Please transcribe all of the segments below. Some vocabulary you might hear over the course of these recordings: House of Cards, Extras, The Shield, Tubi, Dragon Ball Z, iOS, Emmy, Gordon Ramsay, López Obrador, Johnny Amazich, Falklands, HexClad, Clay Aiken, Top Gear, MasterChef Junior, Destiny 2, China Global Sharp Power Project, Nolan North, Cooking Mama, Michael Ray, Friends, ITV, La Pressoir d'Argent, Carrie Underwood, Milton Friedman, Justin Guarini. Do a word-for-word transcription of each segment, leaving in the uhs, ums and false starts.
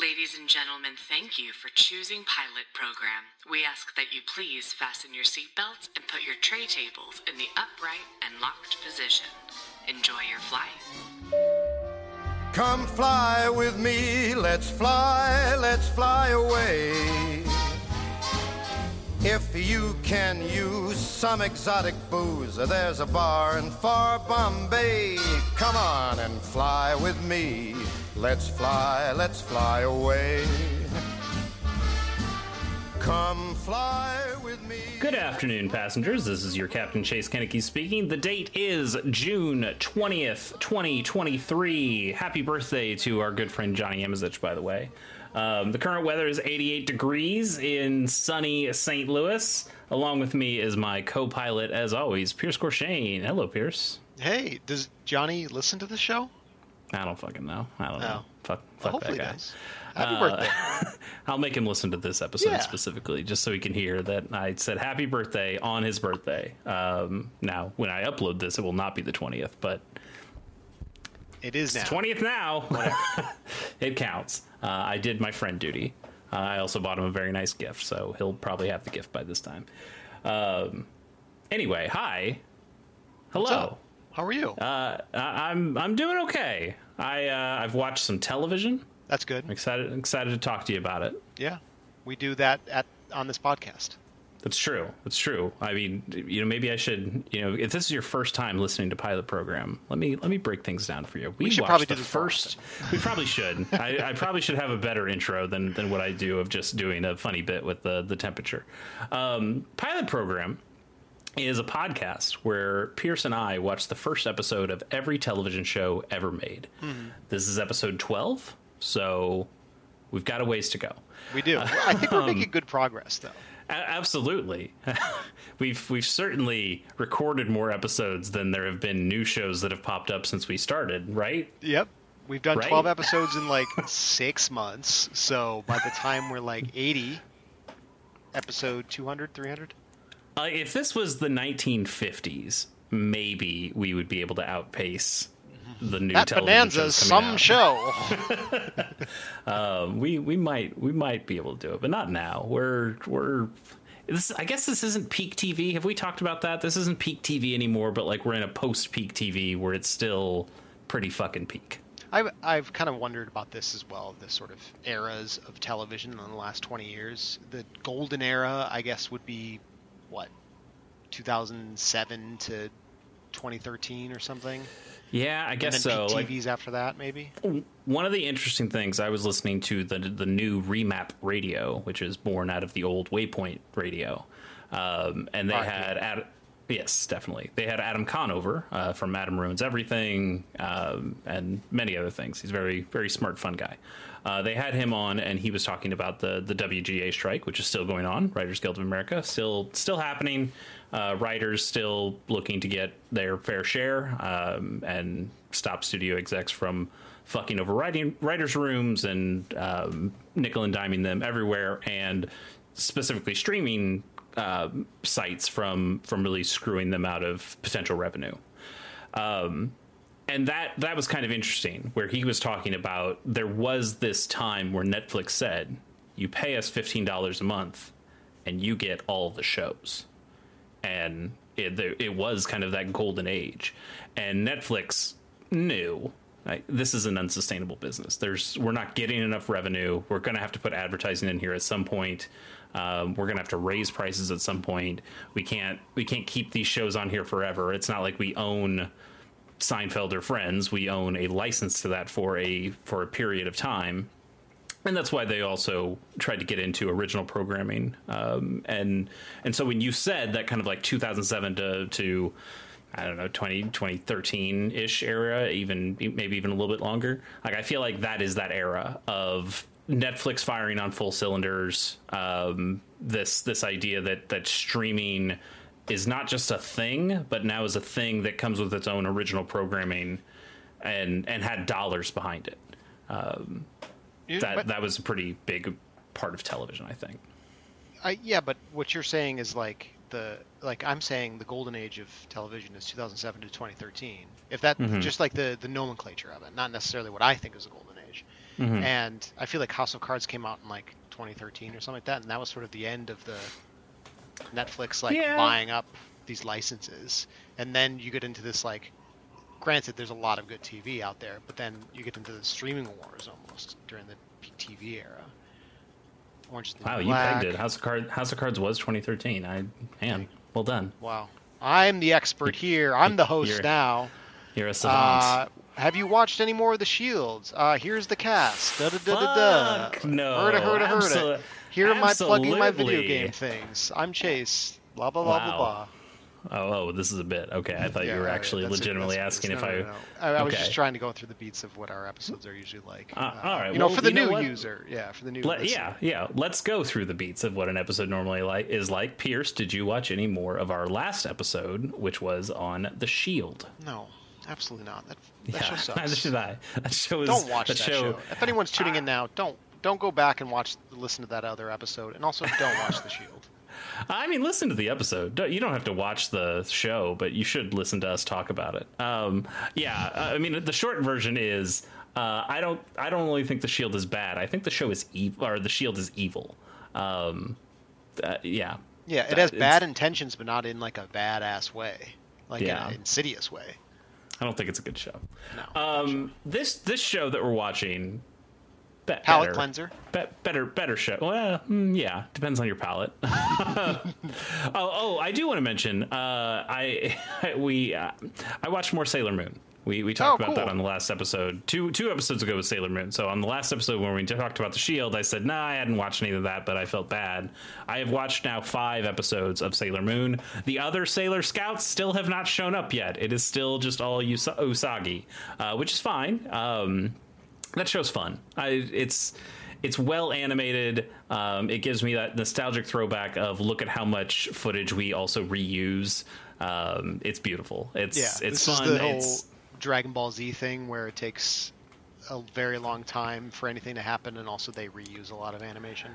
Ladies and gentlemen, thank you for choosing Pilot Program. We ask that you please fasten your seatbelts and put your tray tables in the upright and locked position. Enjoy your flight. Come fly with me. Let's fly, let's fly away. If you can use some exotic booze, there's a bar in far Bombay. Come on and fly with me. Let's fly, let's fly away. Come fly with me. Good afternoon, passengers. This is your Captain Chase Kennecke speaking. The date is June twentieth, twenty twenty-three. Happy birthday to our good friend Johnny Amazich, by the way. Um, the current weather is eighty-eight degrees in sunny Saint Louis. Along with me is my co-pilot, as always, Pierce Corshane. Hello, Pierce. Hey, does Johnny listen to the show? I don't fucking know. I don't no. know. Fuck, fuck Hopefully that guy. Does. Happy uh, birthday. I'll make him listen to this episode yeah. specifically, just so he can hear that I said happy birthday on his birthday. Um, now, when I upload this, it will not be the twentieth, but it is now. It's twentieth now. It counts. Uh, I did my friend duty. Uh, I also bought him a very nice gift, so he'll probably have the gift by this time. Um, anyway, hi. Hello. How are you? Uh, I'm I'm doing okay. I uh, I've watched some television. That's good. I'm excited excited to talk to you about it. Yeah, we do that at on this podcast. That's true. That's true. I mean, you know, maybe I should. You know, if this is your first time listening to Pilot Program, let me let me break things down for you. We, we should probably do the first. We probably should. I, I probably should have a better intro than than what I do of just doing a funny bit with the the temperature. Um, Pilot Program is a podcast where Pierce and I watched the first episode of every television show ever made. Mm-hmm. This is episode twelve, so we've got a ways to go. We do. Uh, I think we're making um, good progress, though. A- absolutely. we've we've certainly recorded more episodes than there have been new shows that have popped up since we started, right? Yep. We've done right? twelve episodes in, like, six months, so by the time we're, like, eighty, episode two hundred, three hundred... Uh, if this was the nineteen fifties, maybe we would be able to outpace the new that television shows some out. Show. uh, we we might we might be able to do it, but not now. We're we're this. I guess this isn't peak T V. Have we talked about that? This isn't peak T V anymore. But like we're in a post peak T V where it's still pretty fucking peak. I've I've kind of wondered about this as well. This sort of eras of television in the last twenty years. The golden era, I guess, would be. What, two thousand seven to twenty thirteen or something? Yeah, I guess so. And then peak T Vs after that, maybe? One of the interesting things, I was listening to the the new Remap Radio, which is born out of the old Waypoint Radio. Um, and they All right. had... Ad- yes, definitely. They had Adam Conover uh, from Adam Ruins Everything um, and many other things. He's a very, very smart, fun guy. Uh, they had him on, and he was talking about the, the W G A strike, which is still going on. Writers Guild of America, still still happening. Uh, writers still looking to get their fair share um, and stop studio execs from fucking over writing, writers' rooms and um, nickel and diming them everywhere, and specifically streaming uh, sites from from really screwing them out of potential revenue. Um And that that was kind of interesting, where he was talking about there was this time where Netflix said, you pay us fifteen dollars a month and you get all the shows. And it, it was kind of that golden age. And Netflix knew, like, this is an unsustainable business. There's we're not getting enough revenue. We're going to have to put advertising in here at some point. Um, we're going to have to raise prices at some point. We can't we can't keep these shows on here forever. It's not like we own Seinfeld or Friends. We own a license to that for a for a period of time, and that's why they also tried to get into original programming. Um, and and so when you said that kind of like two thousand seven to to I don't know twenty thirteen ish era, even maybe even a little bit longer, like I feel like that is that era of Netflix firing on full cylinders. Um, this this idea that that streaming is not just a thing, but now is a thing that comes with its own original programming, and and had dollars behind it. Um, yeah, that that was a pretty big part of television, I think. I, yeah, but what you're saying is like the like I'm saying the golden age of television is two thousand seven to twenty thirteen. If that mm-hmm. just like the the nomenclature of it, not necessarily what I think is the golden age. Mm-hmm. And I feel like House of Cards came out in like twenty thirteen or something like that, and that was sort of the end of the Netflix like yeah. buying up these licenses. And then you get into this like, granted, there's a lot of good T V out there, but then you get into the streaming wars almost during the T V era. Orange is the New Wow, Black. You pegged it. House of Cards, House of Cards was twenty thirteen. I am. Well done. Wow. I'm the expert here. I'm the host you're, now. You're a savant. Uh, have you watched any more of The Shield? Uh, here's the cast. Da da da da da. No. Herda, herda, herda. Here am I plugging my video game things. I'm Chase. Blah, blah, blah, wow. blah, blah. Oh, oh, this is a bit. Okay, I thought yeah, you were actually right. legitimately it, asking no, if no, no, no. I... I, I was okay. just trying to go through the beats of what our episodes are usually like. Uh, uh, all right. You well, know, for the new user. Yeah, for the new Let, Yeah, yeah. Let's go through the beats of what an episode normally like is like. Pierce, did you watch any more of our last episode, which was on The Shield? No, absolutely not. That, that yeah, show sucks. Neither should I. That show is... Don't watch that, that show. show. If anyone's tuning in now, don't don't go back and watch, listen to that other episode, and also don't watch The Shield. I mean, listen to the episode. You don't have to watch the show, but you should listen to us talk about it. Um, yeah, I mean, the short version is uh, I don't. I don't really think The Shield is bad. I think the show is evil, or The Shield is evil. Um, uh, yeah. Yeah, it has uh, bad intentions, but not in like a badass way, like yeah. in an insidious way. I don't think it's a good show. No. Um, this this show that we're watching. Be- palette better. cleanser be- better better show well yeah depends on your palette. oh, oh I do want to mention uh I, I we uh, I watched more Sailor Moon. We we talked oh, about cool. that on the last episode two two episodes ago with Sailor Moon. So on the last episode when we talked about The Shield, I said nah I hadn't watched any of that, but I felt bad. I have watched now five episodes of Sailor Moon. The other Sailor Scouts still have not shown up yet. It is still just all Us- Usagi uh which is fine. um That show's fun. I, it's it's well animated. Um, it gives me that nostalgic throwback of look at how much footage we also reuse. Um, it's beautiful. It's yeah, it's this fun. Is the it's whole Dragon Ball Z thing where it takes a very long time for anything to happen, and also they reuse a lot of animation.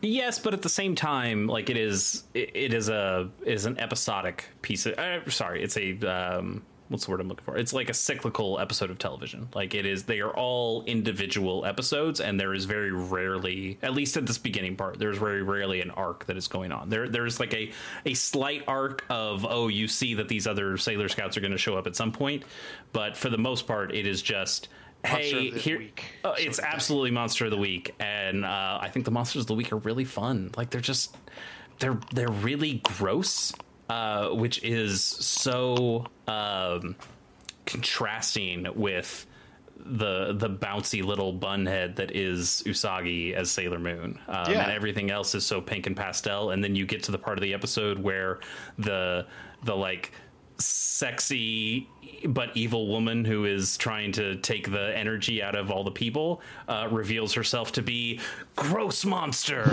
Yes, but at the same time, like it is, it, it is a it is an episodic piece. Of, uh, sorry, it's a. Um, What's the word I'm looking for? It's like a cyclical episode of television. Like it is, they are all individual episodes, and there is very rarely, at least at this beginning part, there's very rarely an arc that is going on. There, there's like a, a slight arc of, oh, you see that these other Sailor Scouts are going to show up at some point. But for the most part, it is just, hey, here, week, uh, it's absolutely Monster of the Week. And uh, I think the Monsters of the Week are really fun. Like they're just, they're, they're really gross. Uh, which is so um, contrasting with the the bouncy little bun head that is Usagi as Sailor Moon. Um, yeah. And everything else is so pink and pastel. And then you get to the part of the episode where the the like sexy but evil woman who is trying to take the energy out of all the people uh, reveals herself to be gross monster,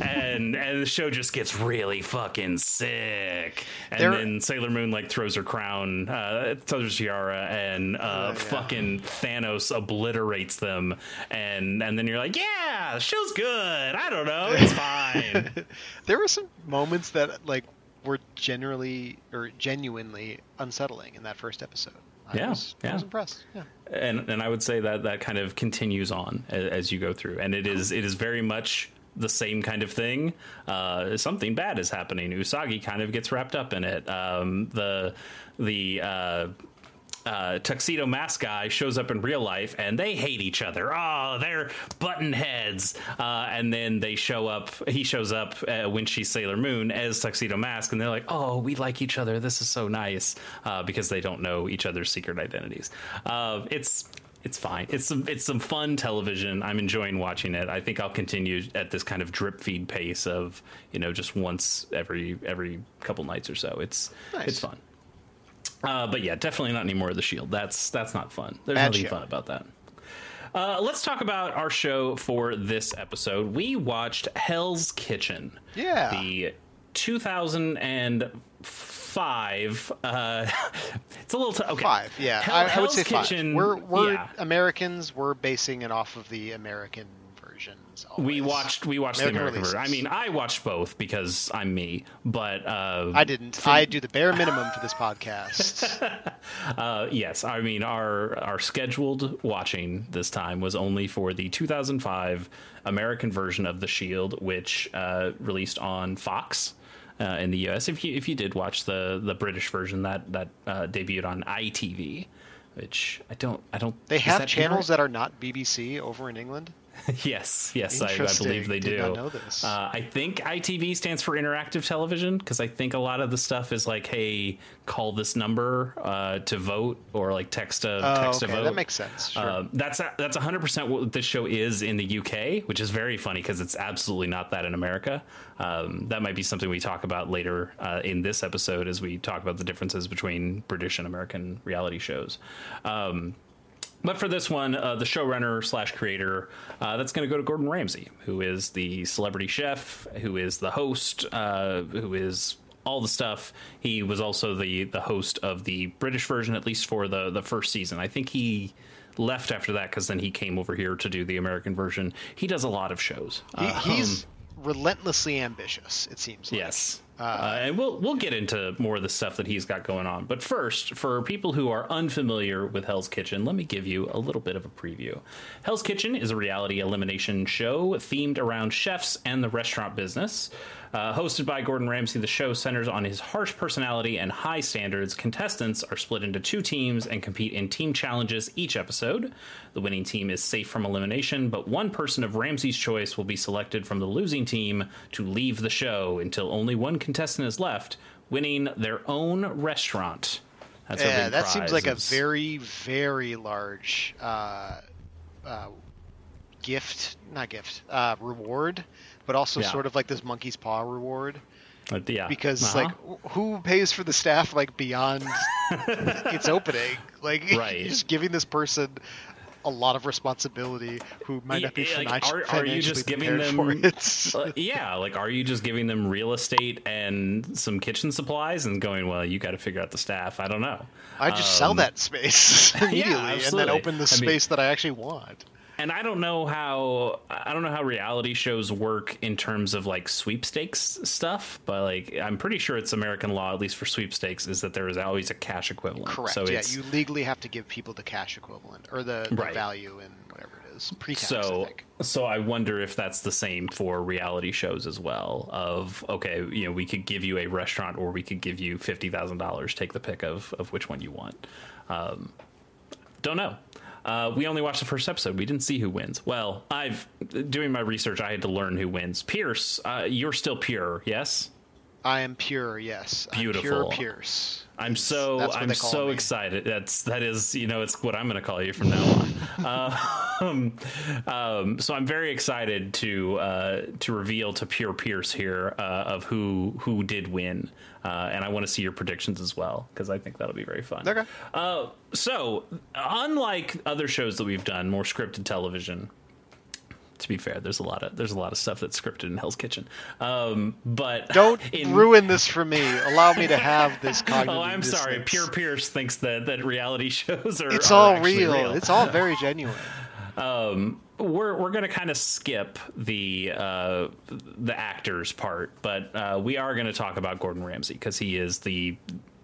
and and the show just gets really fucking sick. And there... then Sailor Moon like throws her crown, uh, throws her tiara, and uh, oh, yeah. fucking Thanos obliterates them. And and then you're like, yeah, the show's good. I don't know, it's fine. There were some moments that like. were generally or genuinely unsettling in that first episode. I yeah, was, yeah. I was impressed. Yeah. And and I would say that that kind of continues on as, as you go through, and it is it is very much the same kind of thing. Uh, something bad is happening. Usagi kind of gets wrapped up in it. Um, the the uh, uh, Tuxedo Mask guy shows up in real life, and they hate each other. Oh, they're button heads. Uh, and then they show up. He shows up uh, when she's Sailor Moon as Tuxedo Mask, and they're like, "Oh, we like each other. This is so nice," uh, because they don't know each other's secret identities. Uh, it's it's fine. It's some, it's some fun television. I'm enjoying watching it. I think I'll continue at this kind of drip feed pace of, you know, just once every every couple nights or so. It's nice. It's fun. Uh, but yeah, definitely not any more of The Shield. That's that's not fun. There's Bad nothing show. fun about that. Uh, let's talk about our show for this episode. We watched Hell's Kitchen. Yeah. The two thousand five. Uh, it's a little t- okay. Five. Yeah, Hell, I, I would Hell's say Kitchen, five. We're we're yeah. Americans. We're basing it off of the American version. versions. Always. We watched we watched American the American version. I mean, I watched both because I'm me, but uh, I didn't. For... I do the bare minimum for this podcast. uh, yes, I mean our our scheduled watching this time was only for the two thousand five American version of The Shield, which uh, released on Fox. Uh, in the U S, if you if you did watch the, the British version that that uh, debuted on I T V, which I don't I don't they have that channels that are not B B C over in England. yes, yes, I, I believe they do. Did not know this. Uh, I think I T V stands for interactive television because I think a lot of the stuff is like, hey, call this number uh, to vote or like text a oh, text okay. a vote. That makes sense. Sure. Uh, that's a, that's one hundred percent what this show is in the U K, which is very funny because it's absolutely not that in America. Um, that might be something we talk about later uh, in this episode as we talk about the differences between British and American reality shows. Um, But for this one, uh, the showrunner slash creator, uh, that's going to go to Gordon Ramsay, who is the celebrity chef, who is the host, uh, who is all the stuff. He was also the the host of the British version, at least for the, the first season. I think he left after that because then he came over here to do the American version. He does a lot of shows. He, um, he's relentlessly ambitious, it seems like. Yes. Uh, uh, and we'll we'll get into more of the stuff that he's got going on. But first, for people who are unfamiliar with Hell's Kitchen, let me give you a little bit of a preview. Hell's Kitchen is a reality elimination show themed around chefs and the restaurant business. Uh, hosted by Gordon Ramsay, the show centers on his harsh personality and high standards. Contestants are split into two teams and compete in team challenges each episode. The winning team is safe from elimination, but one person of Ramsay's choice will be selected from the losing team to leave the show until only one contestant is left, winning their own restaurant. That's yeah, that seems like it's... a very, very large uh, uh, gift, not gift, uh, reward. But also yeah. sort of like this monkey's paw reward, uh, yeah. because uh-huh. like who pays for the staff like beyond its opening? Like right. you're just giving this person a lot of responsibility who might not be yeah, like, financially, are, are you just giving them, for it. uh, yeah, like are you just giving them real estate and some kitchen supplies and going, well, you got to figure out the staff? I don't know. I just um, sell that space immediately yeah, and then open the I space mean, that I actually want. And I don't know how I don't know how reality shows work in terms of like sweepstakes stuff, but like I'm pretty sure it's American law, at least for sweepstakes, is that there is always a cash equivalent. Correct. So yeah, it's, you legally have to give people the cash equivalent or the, the right. value in whatever it is. Pre-tax, so I think. So I wonder if that's the same for reality shows as well. Of okay, you know, we could give you a restaurant or we could give you fifty thousand dollars. Take the pick of of which one you want. Um, don't know. Uh, we only watched the first episode. We didn't see who wins. Well, I've doing my research. I had to learn who wins. Pierce, uh, you're still pure. Yes, I am pure. Yes, beautiful. I'm pure Pierce. I'm so I'm so me. excited. That's that is, you know, it's what I'm going to call you from now on. uh, um, um, so I'm very excited to uh, to reveal to pure Pierce here uh, of who who did win. Uh, and I want to see your predictions as well, because I think that'll be very fun. Okay. Uh, so unlike other shows that we've done, more scripted television. To be fair, there's a lot of there's a lot of stuff that's scripted in Hell's Kitchen. Um, but don't in... ruin this for me. Allow me to have this cognitive Oh, I'm distance. Sorry. Pure Pierce thinks that, that reality shows are It's are all real. real. It's all very genuine. Um, we're we're going to kind of skip the uh, the actors part, but uh, we are going to talk about Gordon Ramsay because he is the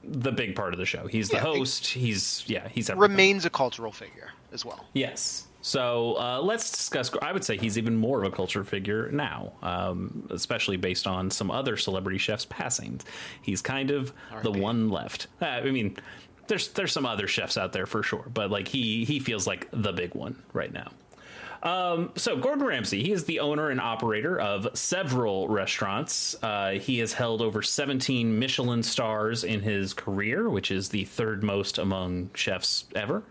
the big part of the show. He's yeah, the host. He's yeah, he's everything. Remains a cultural figure as well. Yes. So uh, let's discuss. I would say he's even more of a culture figure now, um, especially based on some other celebrity chefs' passings. He's kind of R and B the one left. Uh, I mean, there's there's some other chefs out there for sure, but like he he feels like the big one right now. Um, so Gordon Ramsay, he is the owner and operator of several restaurants. Uh, he has held over seventeen Michelin stars in his career, which is the third most among chefs ever.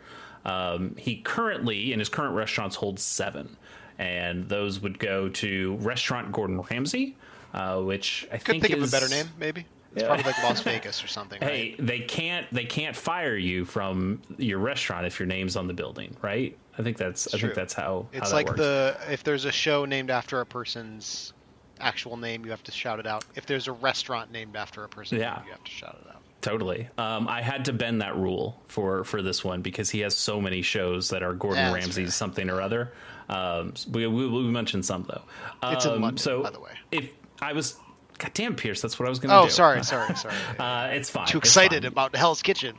Um, he currently, in his current restaurants, holds seven, and those would go to Restaurant Gordon Ramsay, uh, which I Could think, think is... of a better name, maybe. It's yeah. probably like Las Vegas or something. Hey, right? they can't they can't fire you from your restaurant if your name's on the building, right? I think that's it's I true. think that's how it's how that like works. The if there's a show named after a person's actual name, you have to shout it out. If there's a restaurant named after a person's yeah. name, you have to shout it out. Totally. Um, I had to bend that rule for, for this one because he has so many shows that are Gordon yeah, Ramsay's something or other. Um, we, we, we mentioned some, though. Um, it's in London, so by the way. If I was... God damn, Pierce, that's what I was going to oh, do. Oh, sorry, sorry, sorry. uh, it's fine. Too excited fine. about Hell's Kitchen.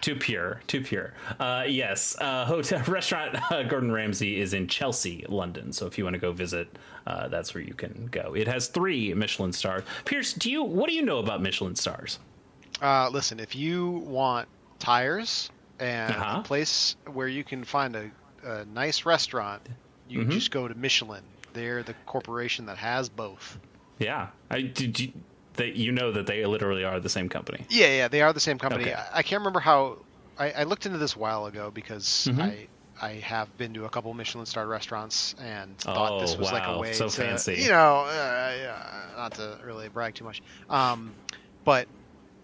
Too pure, too pure. Uh, yes, uh, hotel restaurant uh, Gordon Ramsay is in Chelsea, London. So if you want to go visit, uh, that's where you can go. It has three Michelin stars. Pierce, do you what do you know about Michelin stars? Uh, listen, if you want tires and uh-huh. a place where you can find a, a nice restaurant, you mm-hmm. just go to Michelin. They're the corporation that has both. Yeah. I did you, they, you know that they literally are the same company. Yeah, yeah, they are the same company. Okay. I, I can't remember how I, I looked into this a while ago because mm-hmm. I I have been to a couple Michelin star restaurants and thought oh, this was wow. like a way so to fancy. You know, uh, yeah, not to really brag too much. Um, but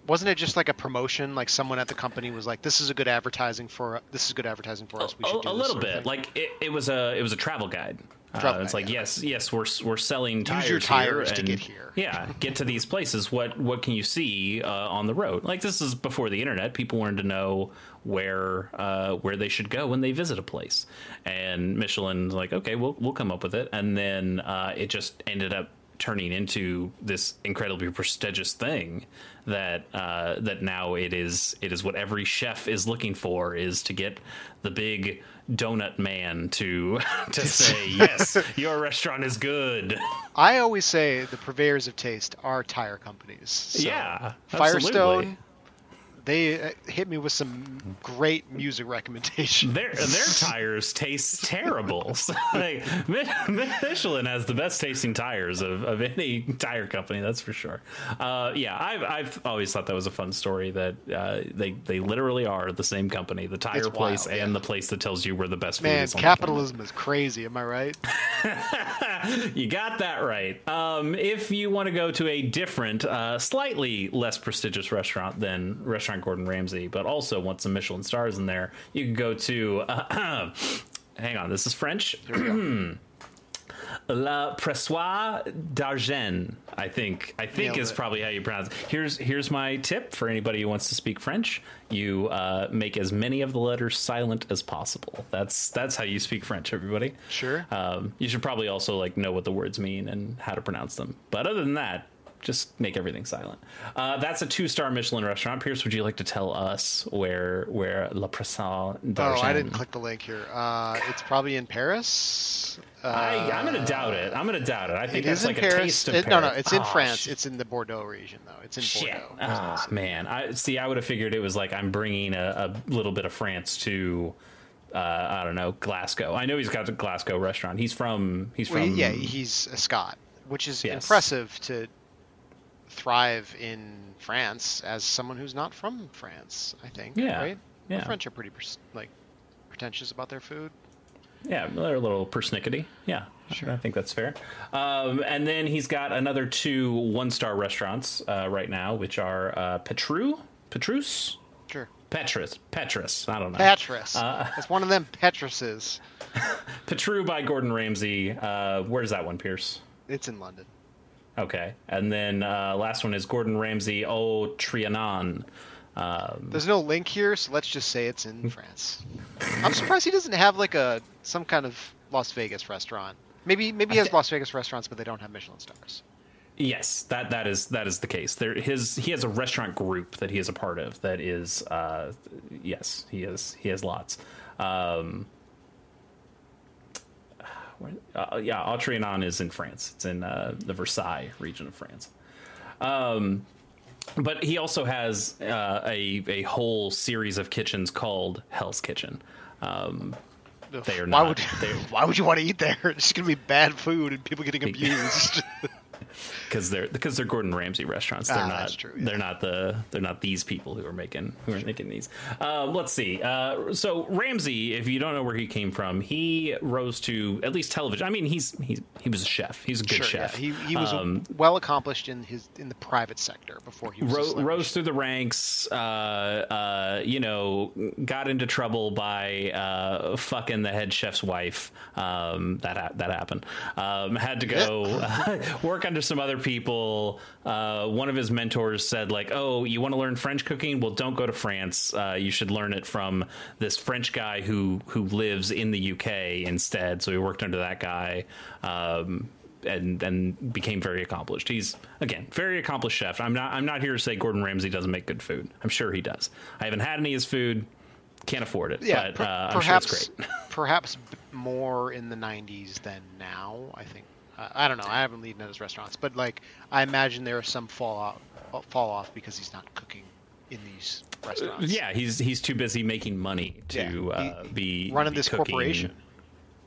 wasn't it just like a promotion? Like someone at the company was like, "This is a good advertising for this is good advertising for us. We should do a, a this little bit." Like it, it was a it was a travel guide. Uh, travel it's guide, like yeah. yes, yes, we're we're selling tires. Use your tires here to and, get here. Yeah, get to these places. What what can you see uh, on the road? Like this is before the internet. People wanted to know where uh, where they should go when they visit a place. And Michelin's like, okay, we'll we'll come up with it. And then uh, it just ended up turning into this incredibly prestigious thing that uh, that now it is it is what every chef is looking for is to get the big donut man to to say yes, your restaurant is good. I always say the purveyors of taste are tire companies. So yeah, Firestone. Absolutely. They hit me with some great music recommendations. Their their tires taste terrible. So, like, Michelin has the best tasting tires of, of any tire company, that's for sure. Uh, yeah, I've I've always thought that was a fun story that uh, they they literally are the same company, the tire it's place wild, and yeah. the place that tells you where the best food Man, is. Man, capitalism is crazy. Am I right? You got that right. Um, if you want to go to a different, uh, slightly less prestigious restaurant than restaurant Gordon Ramsay, but also want some Michelin stars in there, you can go to uh, hang on, this is French. La Pressoir d'Argent, I think I think Nailed is it. probably how you pronounce it. Here's here's my tip for anybody who wants to speak French. You uh, make as many of the letters silent as possible. That's that's how you speak French, everybody. Sure. Um, you should probably also like know what the words mean and how to pronounce them. But other than that, just make everything silent. Uh, that's a two-star Michelin restaurant. Pierce, would you like to tell us where where La Prasal d'Argent? Oh, I didn't click the link here. Uh, it's probably in Paris. Uh, I, I'm going to doubt it. I'm going to doubt it. I think it that's like Paris. a taste of it, Paris. No, no, it's in oh, France. Sh- it's in the Bordeaux region, though. It's in shit. Bordeaux. Oh, man. I, see, I would have figured it was like I'm bringing a, a little bit of France to... Uh, I don't know, Glasgow. I know he's got a Glasgow restaurant. He's from... He's from well, yeah, he's a Scot, which is yes. impressive to... thrive in France as someone who's not from France, I think. Yeah, right? Yeah. The French are pretty like pretentious about their food. Yeah, they're a little persnickety. Yeah, sure. I think that's fair. Um, and then he's got another two one-star restaurants uh, right now, which are uh, Pétrus, Pétruses? Sure. Pétrus, Pétrus, I don't know. Pétrus. Uh, it's one of them Pétruses. Pétrus by Gordon Ramsay. Uh, where's that one, Pierce? It's in London. Okay, and then uh, last one is Gordon Ramsay au Trianon. Um, There's no link here, so let's just say it's in France. I'm surprised he doesn't have like a some kind of Las Vegas restaurant. Maybe maybe he has Las Vegas restaurants, but they don't have Michelin stars. Yes, that that is that is the case. There, his he has a restaurant group that he is a part of. That is, uh, yes, he is he has lots. Um, Uh, yeah, au Trianon is in France. It's in uh, the Versailles region of France. Um, but he also has uh, a a whole series of kitchens called Hell's Kitchen. Um, they are why not. Would, they, why would you want to eat there? It's going to be bad food and people getting abused. Because they're because they're Gordon Ramsay restaurants. They're ah, not. That's true, yeah. They're not the. They're not these people who are making who are sure. making these. Uh, let's see. Uh, so Ramsay, if you don't know where he came from, he rose to at least television. I mean, he's he he was a chef. He's a good sure, chef. Yeah. He he was um, well accomplished in his in the private sector before he was ro- rose through the ranks. Uh, uh, you know, got into trouble by uh, fucking the head chef's wife. Um, that that happened. Um, had to go uh, work under there's some other people. Uh, one of his mentors said, like, oh, you want to learn French cooking? Well, don't go to France. Uh, you should learn it from this French guy who who lives in the U K instead. So he worked under that guy. Um And, and became very accomplished. He's, again, very accomplished chef. I'm not I'm not here to say Gordon Ramsay doesn't make good food. I'm sure he does. I haven't had any of his food. Can't afford it. Yeah, but per, uh, I'm perhaps, sure it's great. Perhaps more in the nineties than now, I think. Uh, I don't know. I haven't eaten at his restaurants. But, like, I imagine there is some fall off, fall off because he's not cooking in these restaurants. Yeah, he's he's too busy making money to yeah, he, uh, be running be this cooking. corporation.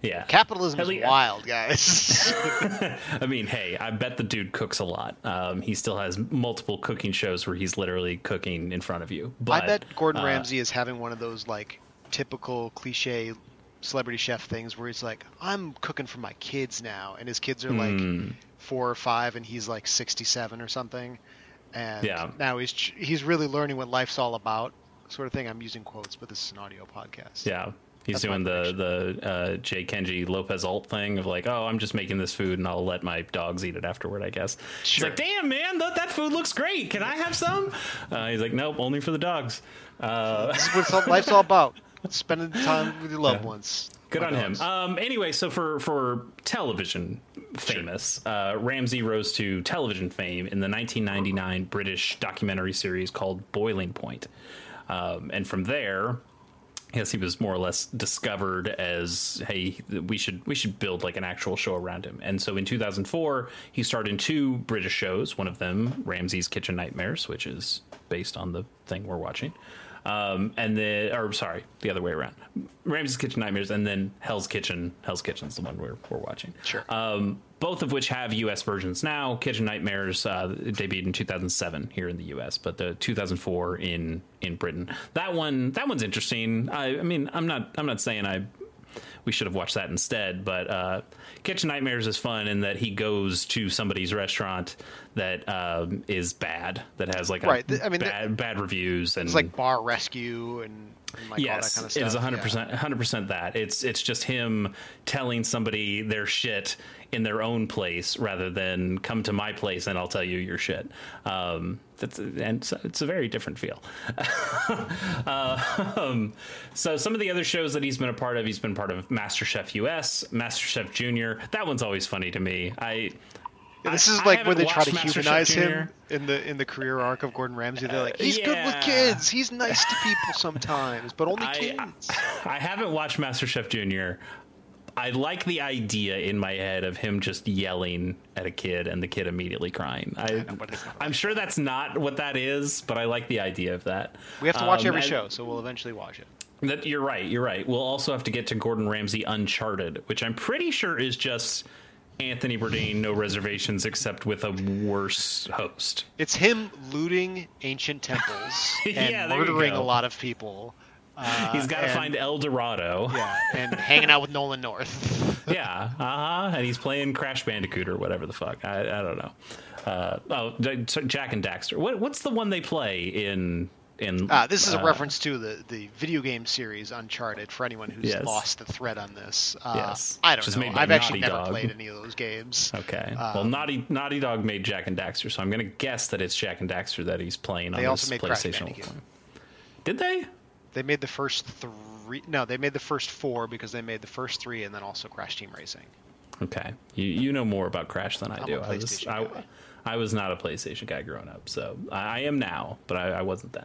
Yeah, capitalism is wild, guys. I mean, hey, I bet the dude cooks a lot. Um, he still has multiple cooking shows where he's literally cooking in front of you. But I bet Gordon uh, Ramsay is having one of those, like, typical cliche celebrity chef things where he's like, I'm cooking for my kids now. And his kids are like mm. four or five and he's like sixty-seven or something. And yeah. now he's he's really learning what life's all about, sort of thing. I'm using quotes, but this is an audio podcast. Yeah. He's That's doing the the uh, J. Kenji Lopez Alt thing of like, oh, I'm just making this food and I'll let my dogs eat it afterward, I guess. Sure. He's like, damn, man, th- that food looks great. Can I have some? Uh, he's like, nope, only for the dogs. Uh, this is what life's all about. Spending time with your loved yeah. ones. Good my on dogs. him. Um, anyway, so for, for television famous, sure. uh, Ramsay rose to television fame in the nineteen ninety-nine uh-huh. British documentary series called Boiling Point. Um, and from there... I guess he was more or less discovered as, hey, we should we should build like an actual show around him. And so in two thousand four, he starred in two British shows, one of them, Ramsay's Kitchen Nightmares, which is based on the thing we're watching. Um, and then, or sorry, the other way around, Ramsay's Kitchen Nightmares and then Hell's Kitchen. Hell's Kitchen is the one we're, we're watching. Sure. Um, both of which have U S versions now. Kitchen Nightmares uh, debuted in two thousand seven here in the U S, but the two thousand four in, in Britain. That one, that one's interesting. I, I mean, I'm not, I'm not saying I, we should have watched that instead, but uh, Kitchen Nightmares is fun in that he goes to somebody's restaurant that um, is bad, that has like right. a I mean, bad, bad reviews, and it's like Bar Rescue and, and like yes, all that kind of stuff. Yes, it is one hundred percent, yeah. one hundred percent that. It's it's just him telling somebody their shit in their own place rather than come to my place and I'll tell you your shit. Um, that's and so it's a very different feel. uh, um, so some of the other shows that he's been a part of, he's been part of MasterChef U S, MasterChef Junior. That one's always funny to me. I. Yeah, this is like where they try to Master humanize him in the in the career arc of Gordon Ramsay. They're like, he's yeah. good with kids. He's nice to people sometimes, but only I, kids. I, I haven't watched MasterChef Junior. I like the idea in my head of him just yelling at a kid and the kid immediately crying. I, I'm sure that's not what that is, but I like the idea of that. We have to watch um, every I, show, so we'll eventually watch it. That, you're right. You're right. We'll also have to get to Gordon Ramsay Uncharted, which I'm pretty sure is just... Anthony Bourdain, No Reservations, except with a worse host. It's him looting ancient temples and yeah, murdering a lot of people. Uh, He's got to find El Dorado. Yeah, and hanging out with Nolan North. yeah, uh-huh. And he's playing Crash Bandicoot or whatever the fuck. I, I don't know. Uh, oh, Jak and Daxter. What, what's the one they play in... In, ah, this is a uh, reference to the, the video game series Uncharted for anyone who's yes. lost the thread on this. Uh, yes. I don't Just know. I've actually Naughty never Dog. played any of those games. Okay. Um, well, Naughty Naughty Dog made Jak and Daxter, so I'm going to guess that it's Jak and Daxter that he's playing on this PlayStation. Did they? They made the first three. No, they made the first four because they made the first three and then also Crash Team Racing. Okay. You you know more about Crash than I I'm do. I was, I, I was not a PlayStation guy growing up, so I am now, but I, I wasn't then.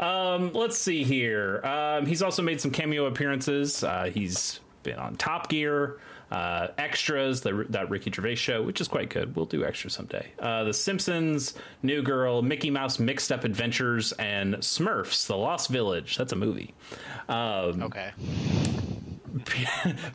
Um, let's see here. Um, he's also made some cameo appearances. Uh, he's been on Top Gear, uh, Extras, the, that Ricky Gervais show, which is quite good. We'll do Extras someday. Uh, The Simpsons, New Girl, Mickey Mouse Mixed Up Adventures, and Smurfs, The Lost Village. That's a movie. Um, okay.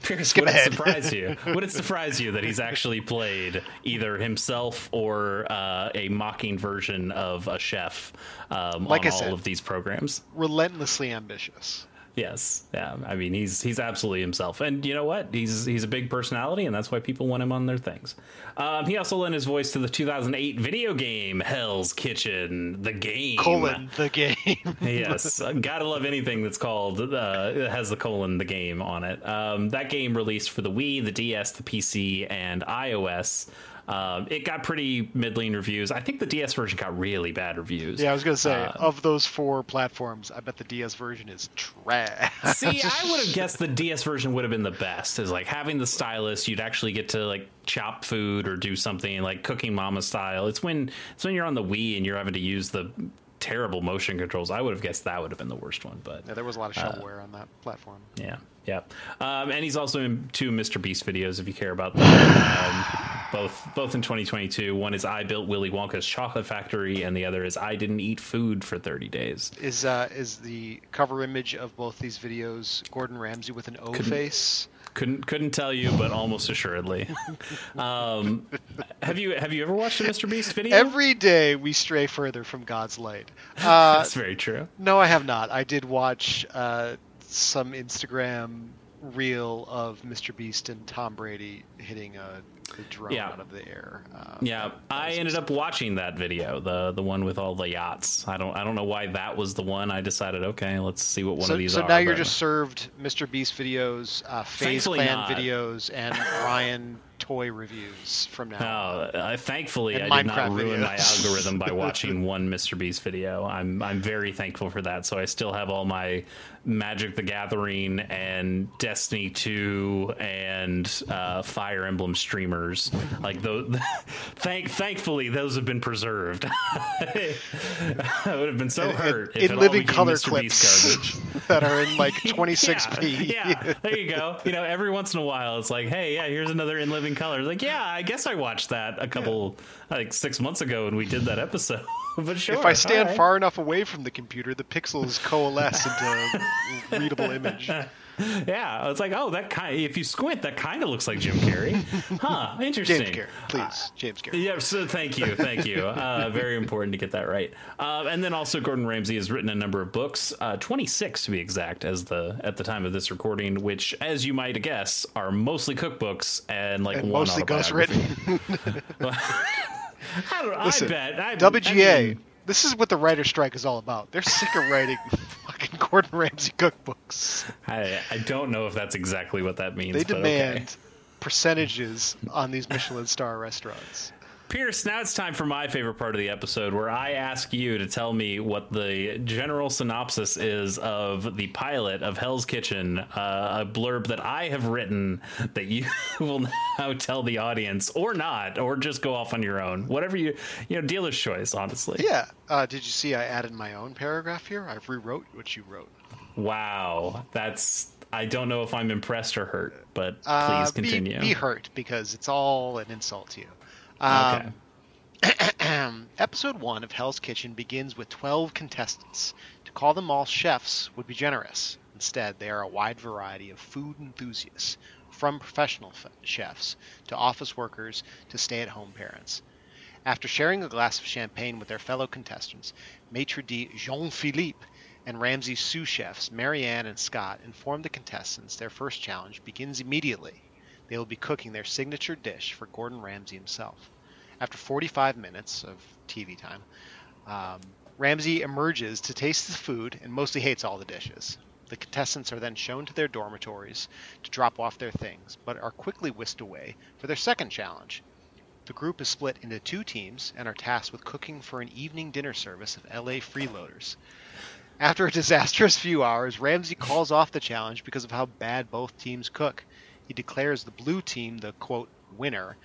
Pierce, would it surprise you? Would it surprise you that he's actually played either himself or uh, a mocking version of a chef um, like on I all said, of these programs? Relentlessly ambitious. Yes, yeah. I mean, he's he's absolutely himself, and you know what? He's he's a big personality, and that's why people want him on their things. Um, he also lent his voice to the two thousand eight video game Hell's Kitchen, the game colon the game. yes, gotta love anything that's called uh, has the colon the game on it. Um, that game released for the Wii, the D S, the P C, and iOS. Um, it got pretty middling reviews. I think the D S version got really bad reviews. Yeah, I was going to say, um, of those four platforms, I bet the D S version is trash. See, I would have guessed the D S version would have been the best. Is like having the stylus, you'd actually get to like chop food or do something like Cooking Mama style. It's when it's when you're on the Wii and you're having to use the terrible motion controls. I would have guessed that would have been the worst one. But yeah, there was a lot of shelfware uh, on that platform. Yeah, yeah. Um, and he's also in two Mister Beast videos, if you care about that. Um, Both both in twenty twenty-two. One is I Built Willy Wonka's Chocolate Factory, and the other is I Didn't Eat Food for thirty days. Is uh, is the cover image of both these videos Gordon Ramsay with an O couldn't, face? Couldn't couldn't tell you, but almost assuredly. um, have you have you ever watched a Mister Beast video? Every day we stray further from God's light. Uh, That's very true. No, I have not. I did watch uh, some Instagram reel of Mister Beast and Tom Brady hitting a the drone yeah. out of the air. Um, yeah, I ended up watching that video, the the one with all the yachts. I don't I don't know why that was the one. I decided, okay, let's see what one so, of these so are. So now you're but... just served Mister Beast videos, uh, FaZe Clan videos, and Ryan toy reviews from now on. Uh, thankfully, and I Minecraft did not ruin videos. My algorithm by watching one Mister Beast video. I'm I'm very thankful for that. So I still have all my Magic the Gathering and Destiny two and uh, Fire Emblem streamers. Like those, thank thankfully those have been preserved. I would have been so hurt in, in, if in living color Mister clips that are in like twenty-six p. yeah, yeah, there you go. You know, every once in a while, it's like, hey, yeah, here's another In Living Color. It's like, yeah, I guess I watched that a couple yeah. like six months ago when we did that episode. But sure, if I stand right. far enough away from the computer, the pixels coalesce into a readable image. Yeah, it's like, oh, that kind of, if you squint, that kind of looks like Jim Carrey. Huh, interesting. James Carrey, please. James Carrey. Uh, yeah, so thank you, thank you. Uh, very important to get that right. Uh, and then also Gordon Ramsay has written a number of books, uh, twenty-six to be exact, as the at the time of this recording, which, as you might guess, are mostly cookbooks and like and one mostly ghostwritten. I don't know, Listen, I bet. I, W G A, I mean, this is what the writer's strike is all about. They're sick of writing fucking Gordon Ramsay cookbooks. I, I don't know if that's exactly what that means. They demand okay. percentages on these Michelin star restaurants. Pierce, now it's time for my favorite part of the episode, where I ask you to tell me what the general synopsis is of the pilot of Hell's Kitchen, uh, a blurb that I have written that you will now tell the audience, or not, or just go off on your own. Whatever you, you know, dealer's choice, honestly. Yeah. Uh, did you see I added my own paragraph here? I rewrote what you wrote. Wow. That's... I don't know if I'm impressed or hurt, but please uh, be, continue. Be hurt, because it's all an insult to you. Um, okay. Episode one of Hell's Kitchen begins with twelve contestants. To call them all chefs would be generous. Instead, they are a wide variety of food enthusiasts, from professional f- chefs to office workers to stay-at-home parents. After sharing a glass of champagne with their fellow contestants, maitre d' Jean-Philippe and Ramsay's sous chefs Marianne and Scott inform the contestants their first challenge begins immediately. They will be cooking their signature dish for Gordon Ramsay himself. After forty-five minutes of T V time, um, Ramsay emerges to taste the food and mostly hates all the dishes. The contestants are then shown to their dormitories to drop off their things, but are quickly whisked away for their second challenge. The group is split into two teams and are tasked with cooking for an evening dinner service of L A freeloaders. After a disastrous few hours, Ramsay calls off the challenge because of how bad both teams cook. He declares the blue team the, quote, winner,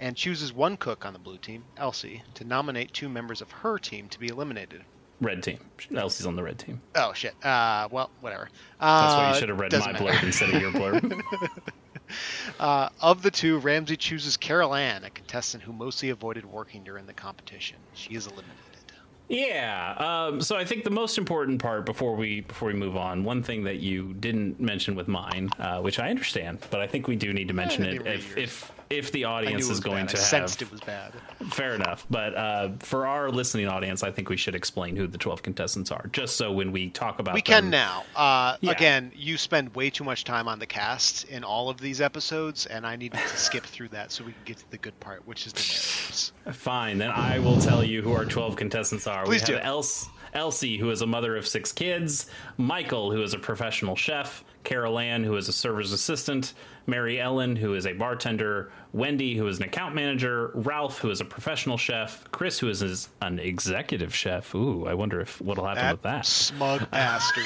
and chooses one cook on the blue team, Elsie, to nominate two members of her team to be eliminated. Red team. Elsie's on the red team. Oh, shit. Uh, well, whatever. Uh, That's why you should have read my matter. blurb instead of your blurb. uh, of the two, Ramsay chooses Carol Ann, a contestant who mostly avoided working during the competition. She is eliminated. Yeah. Um, so I think the most important part before we before we move on, one thing that you didn't mention with mine, uh, which I understand, but I think we do need to mention yeah, it if, if if the audience is going bad. to I have. Sensed it was bad. Fair enough. But uh, for our listening audience, I think we should explain who the twelve contestants are, just so when we talk about we them, can now. Uh, yeah. Again, you spend way too much time on the cast in all of these episodes, and I needed to skip through that so we can get to the good part, which is the narratives. Fine, then I will tell you who our twelve contestants are. Please we have Elsie, Elsie, who is a mother of six kids, Michael, who is a professional chef, Carol Ann, who is a server's assistant, Mary Ellen, who is a bartender, Wendy, who is an account manager, Ralph, who is a professional chef, Chris, who is an executive chef. Ooh, I wonder if what'll happen that with that. Smug bastard.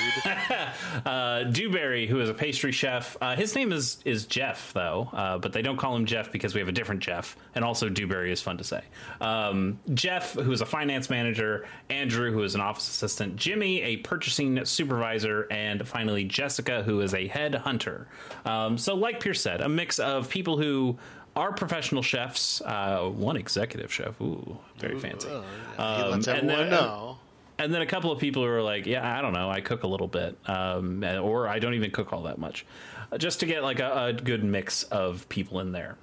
uh, Dewberry, who is a pastry chef. Uh, his name is, is Jeff, though, uh, but they don't call him Jeff because we have a different Jeff. And also Dewberry is fun to say. Um, Jeff, who is a finance manager, Andrew, who is an office assistant, Jimmy, a purchasing supervisor, and finally Jessica, who is a head hunter. Um, so like Pierce said, a mix of people who are professional chefs, uh, one executive chef. Ooh, very ooh, fancy. Uh, yeah. um, Let's and then, know. And then a couple of people who are like, yeah, I don't know. I cook a little bit, um, or I don't even cook all that much, uh, just to get like a, a good mix of people in there.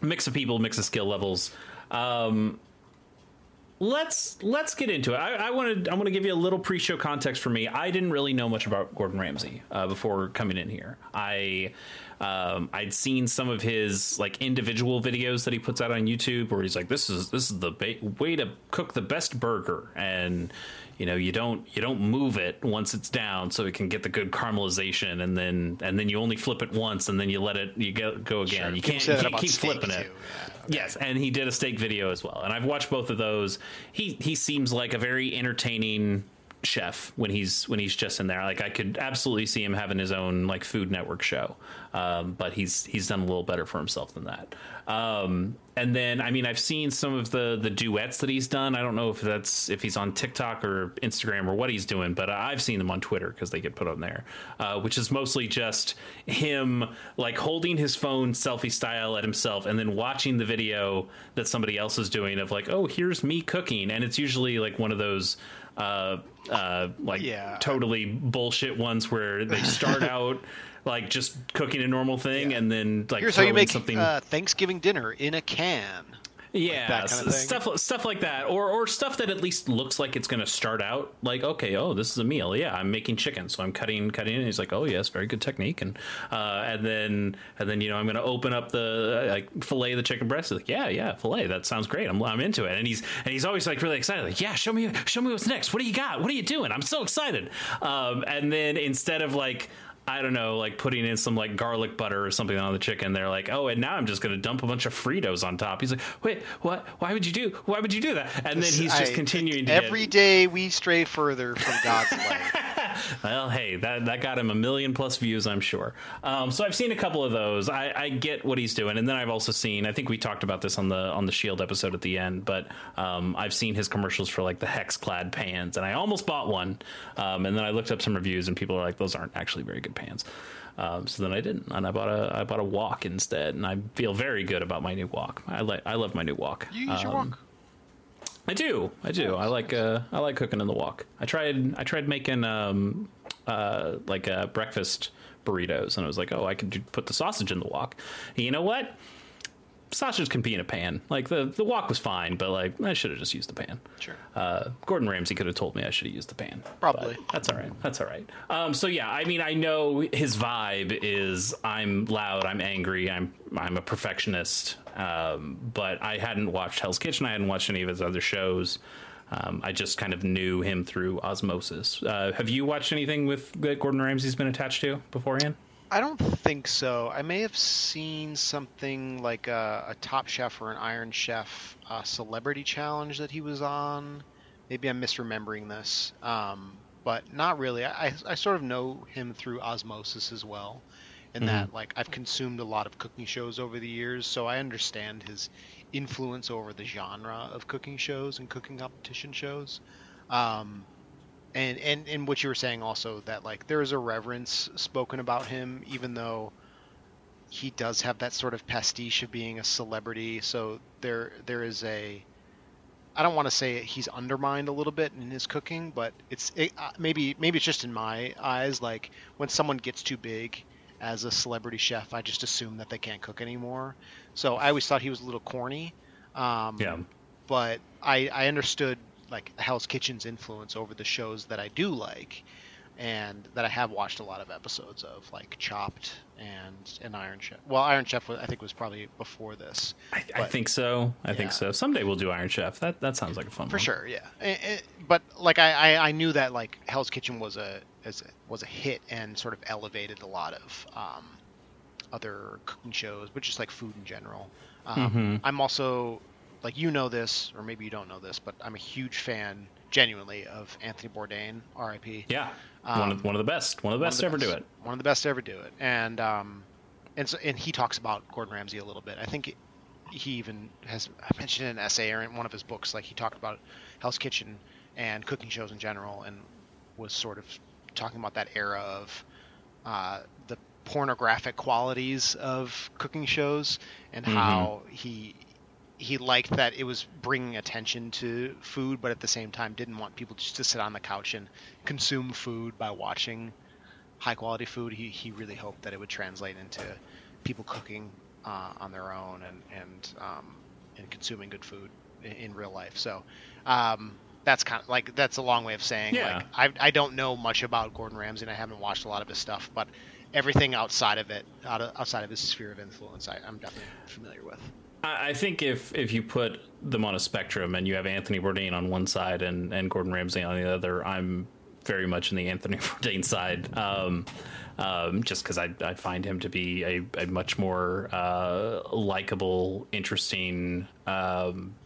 Mix of people, mix of skill levels. Um, Let's let's get into it. I, I wanted I want to give you a little pre-show context for me. I didn't really know much about Gordon Ramsay uh, before coming in here. I um, I'd seen some of his like individual videos that he puts out on YouTube where he's like, this is this is the ba- way to cook the best burger, and you know you don't you don't move it once it's down so it can get the good caramelization, and then and then you only flip it once and then you let it you go go again. Sure. You can't, you can't keep flipping too. it. Yeah. Okay. Yes, and he did a steak video as well, and I've watched both of those. He he seems like a very entertaining chef when he's when he's just in there. Like I could absolutely see him having his own like Food Network show, um, but he's he's done a little better for himself than that. Um, and then I mean I've seen some of the the duets that he's done. I don't know if that's if he's on TikTok or Instagram or what he's doing, but I've seen them on Twitter because they get put on there, uh, which is mostly just him like holding his phone selfie style at himself and then watching the video that somebody else is doing of like, oh, here's me cooking, and it's usually like one of those. Uh, uh, like yeah. totally bullshit ones where they start out like just cooking a normal thing yeah. and then like here's how you make something uh, Thanksgiving dinner in a can. Yeah, like kind of stuff stuff like that, or or stuff that at least looks like it's going to start out like, okay, oh, this is a meal. Yeah, I'm making chicken, so I'm cutting cutting, and he's like, oh yes, very good technique, and uh, and then and then you know I'm going to open up the like fillet the chicken breast. He's like, yeah, yeah, fillet. That sounds great. I'm I'm into it, and he's and he's always like really excited. Like, yeah, show me show me what's next. What do you got? What are you doing? I'm so excited. Um, and then instead of like. I don't know, like putting in some like garlic butter or something on the chicken. They're like, oh, and now I'm just going to dump a bunch of Fritos on top. He's like, wait, what? Why would you do? Why would you do that? And this, then he's just I, continuing. to Every get... day we stray further from God's light. Well, hey, that that got him a million plus views, I'm sure. Um, so I've seen a couple of those. I, I get what he's doing, and then I've also seen. I think we talked about this on the on the Shield episode at the end, but um, I've seen his commercials for like the hex-clad pans, and I almost bought one, um, and then I looked up some reviews, and people are like, those aren't actually very good pans. Um, so then I didn't, and I bought a I bought a wok instead, and I feel very good about my new wok. I like I love my new wok. You use um, your wok. I do, I do. I like uh I like cooking in the wok. I tried I tried making um uh like a breakfast burritos, and I was like, oh, I could do, put the sausage in the wok. And you know what? Sausage can be in a pan. Like the the wok was fine, but like I should have just used the pan. Sure. Uh, Gordon Ramsay could have told me I should have used the pan. Probably. That's all right. That's all right. Um, so yeah, I mean, I know his vibe is I'm loud, I'm angry, I'm I'm a perfectionist. Um, but I hadn't watched Hell's Kitchen. I hadn't watched any of his other shows. Um, I just kind of knew him through osmosis. Uh, have you watched anything with that Gordon Ramsay's been attached to beforehand? I don't think so. I may have seen something like a, a Top Chef or an Iron Chef uh, celebrity challenge that he was on. Maybe I'm misremembering this, um, but not really. I, I sort of know him through osmosis as well, in mm-hmm. that like I've consumed a lot of cooking shows over the years, so I understand his influence over the genre of cooking shows and cooking competition shows. Um, And, and and what you were saying also, that like there is a reverence spoken about him, even though he does have that sort of pastiche of being a celebrity. So there there is a, I don't want to say he's undermined a little bit in his cooking, but it's it, uh, maybe maybe it's just in my eyes, like when someone gets too big as a celebrity chef, I just assume that they can't cook anymore. So I always thought he was a little corny. Um, yeah. But I I understood. Like Hell's Kitchen's influence over the shows that I do like and that I have watched a lot of episodes of, like Chopped and, and Iron Chef. Well, Iron Chef, I think, was probably before this. I, but, I think so. I yeah. think so. Someday we'll do Iron Chef. That that sounds like a fun For one. For sure, yeah. It, it, but like I, I, I knew that like Hell's Kitchen was a, was a was a hit and sort of elevated a lot of um, other cooking shows, but just like food in general. Um, mm-hmm. I'm also, like, you know this, or maybe you don't know this, but I'm a huge fan, genuinely, of Anthony Bourdain, R I P Yeah, um, one, of, one of the best. One of the best to ever do it. One of the best to ever do it. And um, and so, and he talks about Gordon Ramsay a little bit. I think he even has I mentioned in an essay or in one of his books, like, he talked about Hell's Kitchen and cooking shows in general, and was sort of talking about that era of uh, the pornographic qualities of cooking shows, and mm-hmm. how he he liked that it was bringing attention to food, but at the same time didn't want people just to sit on the couch and consume food by watching high quality food. He he really hoped that it would translate into people cooking uh, on their own and and um, and consuming good food in, in real life. So. Um, That's kind of like that's a long way of saying yeah. like I I don't know much about Gordon Ramsay, and I haven't watched a lot of his stuff, but everything outside of it, out of, outside of his sphere of influence, I, I'm definitely familiar with. I think if if you put them on a spectrum and you have Anthony Bourdain on one side and and Gordon Ramsay on the other, I'm very much in the Anthony Bourdain side, um, um, just because I I find him to be a, a much more uh, likable, interesting. Um,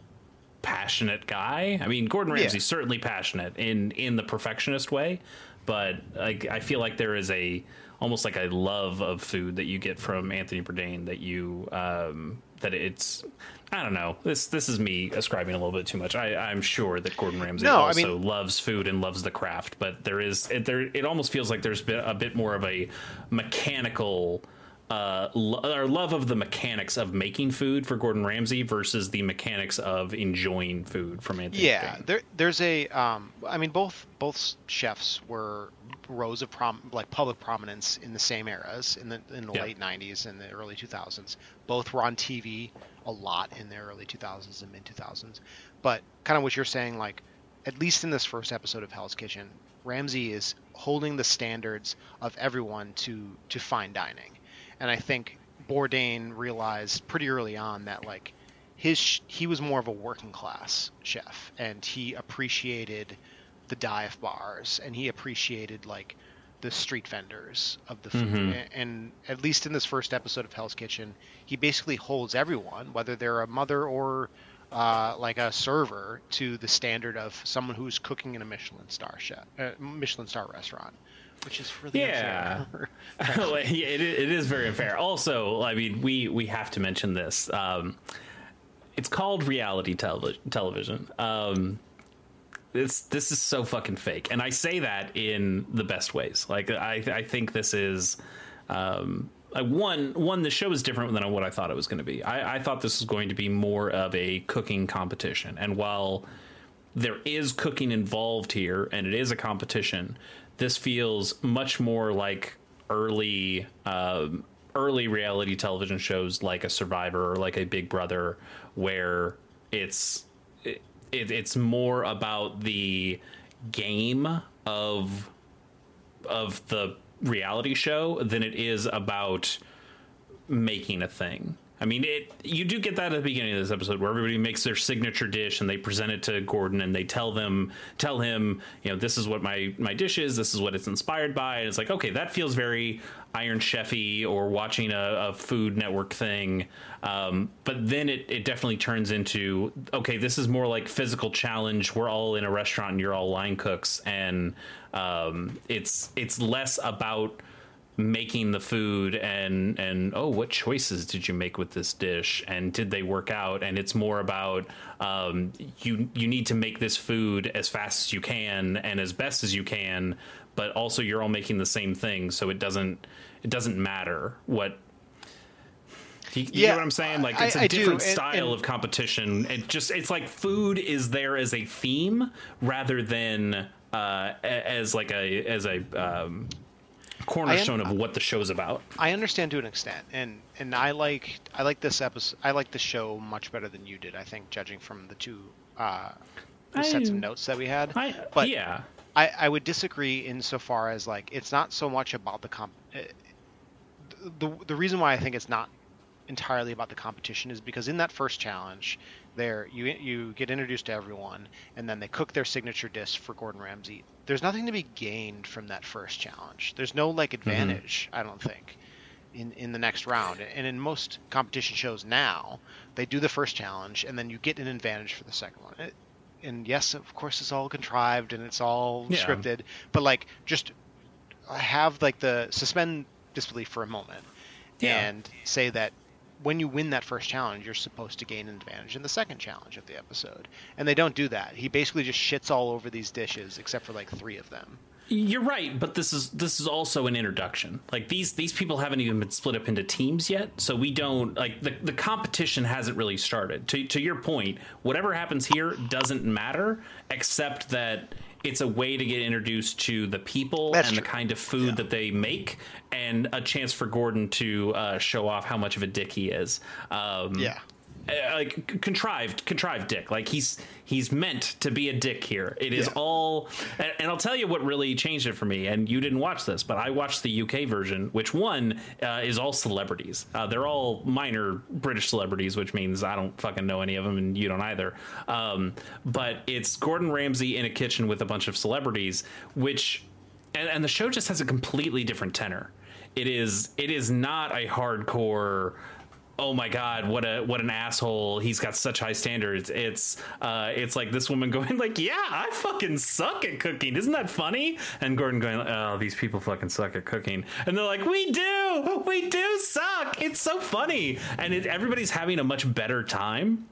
passionate guy. I mean, Gordon Ramsay's yeah. certainly passionate in in the perfectionist way, but I, I feel like there is a almost like a love of food that you get from Anthony Bourdain that you um that it's I don't know this this is me ascribing a little bit too much. I I'm sure that Gordon Ramsay no, also I mean, loves food and loves the craft, but there is it, there it almost feels like there's been a bit more of a mechanical Uh, lo- our love of the mechanics of making food for Gordon Ramsay versus the mechanics of enjoying food from Anthony. Yeah, there, there's a. Um, I mean, both both chefs were rows of prom- like public prominence in the same eras in the in the yeah. late nineties and the early two thousands. Both were on T V a lot in the early two thousands and mid two thousands. But kind of what you're saying, like at least in this first episode of Hell's Kitchen, Ramsay is holding the standards of everyone to to fine dining. And I think Bourdain realized pretty early on that, like, his he was more of a working class chef, and he appreciated the dive bars, and he appreciated like the street vendors of the food. Mm-hmm. And, and at least in this first episode of Hell's Kitchen, he basically holds everyone, whether they're a mother or uh, like a server, to the standard of someone who's cooking in a Michelin star chef, uh, Michelin star restaurant. Which is really yeah, unfair. it, it is very unfair. Also, I mean, we, we have to mention this. Um, it's called reality telev- television. Um, this this is so fucking fake, and I say that in the best ways. Like I I think this is um, I, one one the show is different than what I thought it was going to be. I, I thought this was going to be more of a cooking competition, and while there is cooking involved here, and it is a competition. This feels much more like early um, early reality television shows like a Survivor or like a Big Brother, where it's it, it, it's more about the game of of the reality show than it is about making a thing. I mean, it. You do get that at the beginning of this episode, where everybody makes their signature dish and they present it to Gordon, and they tell them, tell him, you know, this is what my my dish is. This is what it's inspired by. And it's like, okay, that feels very Iron Chef-y or watching a, a Food Network thing. Um, but then it it definitely turns into, okay, this is more like physical challenge. We're all in a restaurant and you're all line cooks, and um, it's it's less about making the food and and oh, what choices did you make with this dish, and did they work out? And it's more about um you you need to make this food as fast as you can and as best as you can, but also you're all making the same thing, so it doesn't it doesn't matter what you, you yeah, know what I'm saying? Like, it's I, a I different and, style and, of competition. It just it's like food is there as a theme rather than uh as like a as a um cornerstone am, of what the show's about. I understand to an extent, and and I like I like this episode. I like the show much better than you did, I think, judging from the two uh, the I, sets of notes that we had. I, but yeah, I, I would disagree insofar as like it's not so much about the comp. The the reason why I think it's not entirely about the competition is because in that first challenge, there you you get introduced to everyone, and then they cook their signature dish for Gordon Ramsay. There's nothing to be gained from that first challenge. There's no like advantage, mm-hmm. I don't think. in, in the next round. And in most competition shows now, they do the first challenge, and then you get an advantage for the second one. It, and yes, of course, it's all contrived and it's all yeah. scripted, but like just have like the suspend disbelief for a moment yeah. and say that when you win that first challenge, you're supposed to gain an advantage in the second challenge of the episode. And they don't do that. He basically just shits all over these dishes, except for like three of them. You're right, but this is this is also an introduction. Like these these people haven't even been split up into teams yet, so we don't like the, the competition hasn't really started. To to your point, whatever happens here doesn't matter, except that it's a way to get introduced to the people That's and true. the kind of food yeah. that they make, and a chance for Gordon to uh, show off how much of a dick he is. Um, yeah. Like contrived, contrived dick. Like he's he's meant to be a dick here. It is yeah. all, and, and I'll tell you what really changed it for me. And you didn't watch this, but I watched the U K version, which one uh, is all celebrities. Uh, they're all minor British celebrities, which means I don't fucking know any of them, and you don't either. Um, but it's Gordon Ramsay in a kitchen with a bunch of celebrities, which, and, and the show just has a completely different tenor. It is it is not a hardcore, oh my God, what a what an asshole, he's got such high standards. It's uh, it's like this woman going like, yeah, I fucking suck at cooking. Isn't that funny? And Gordon going, oh, these people fucking suck at cooking. And they're like, we do. We do suck. It's so funny. And it, everybody's having a much better time.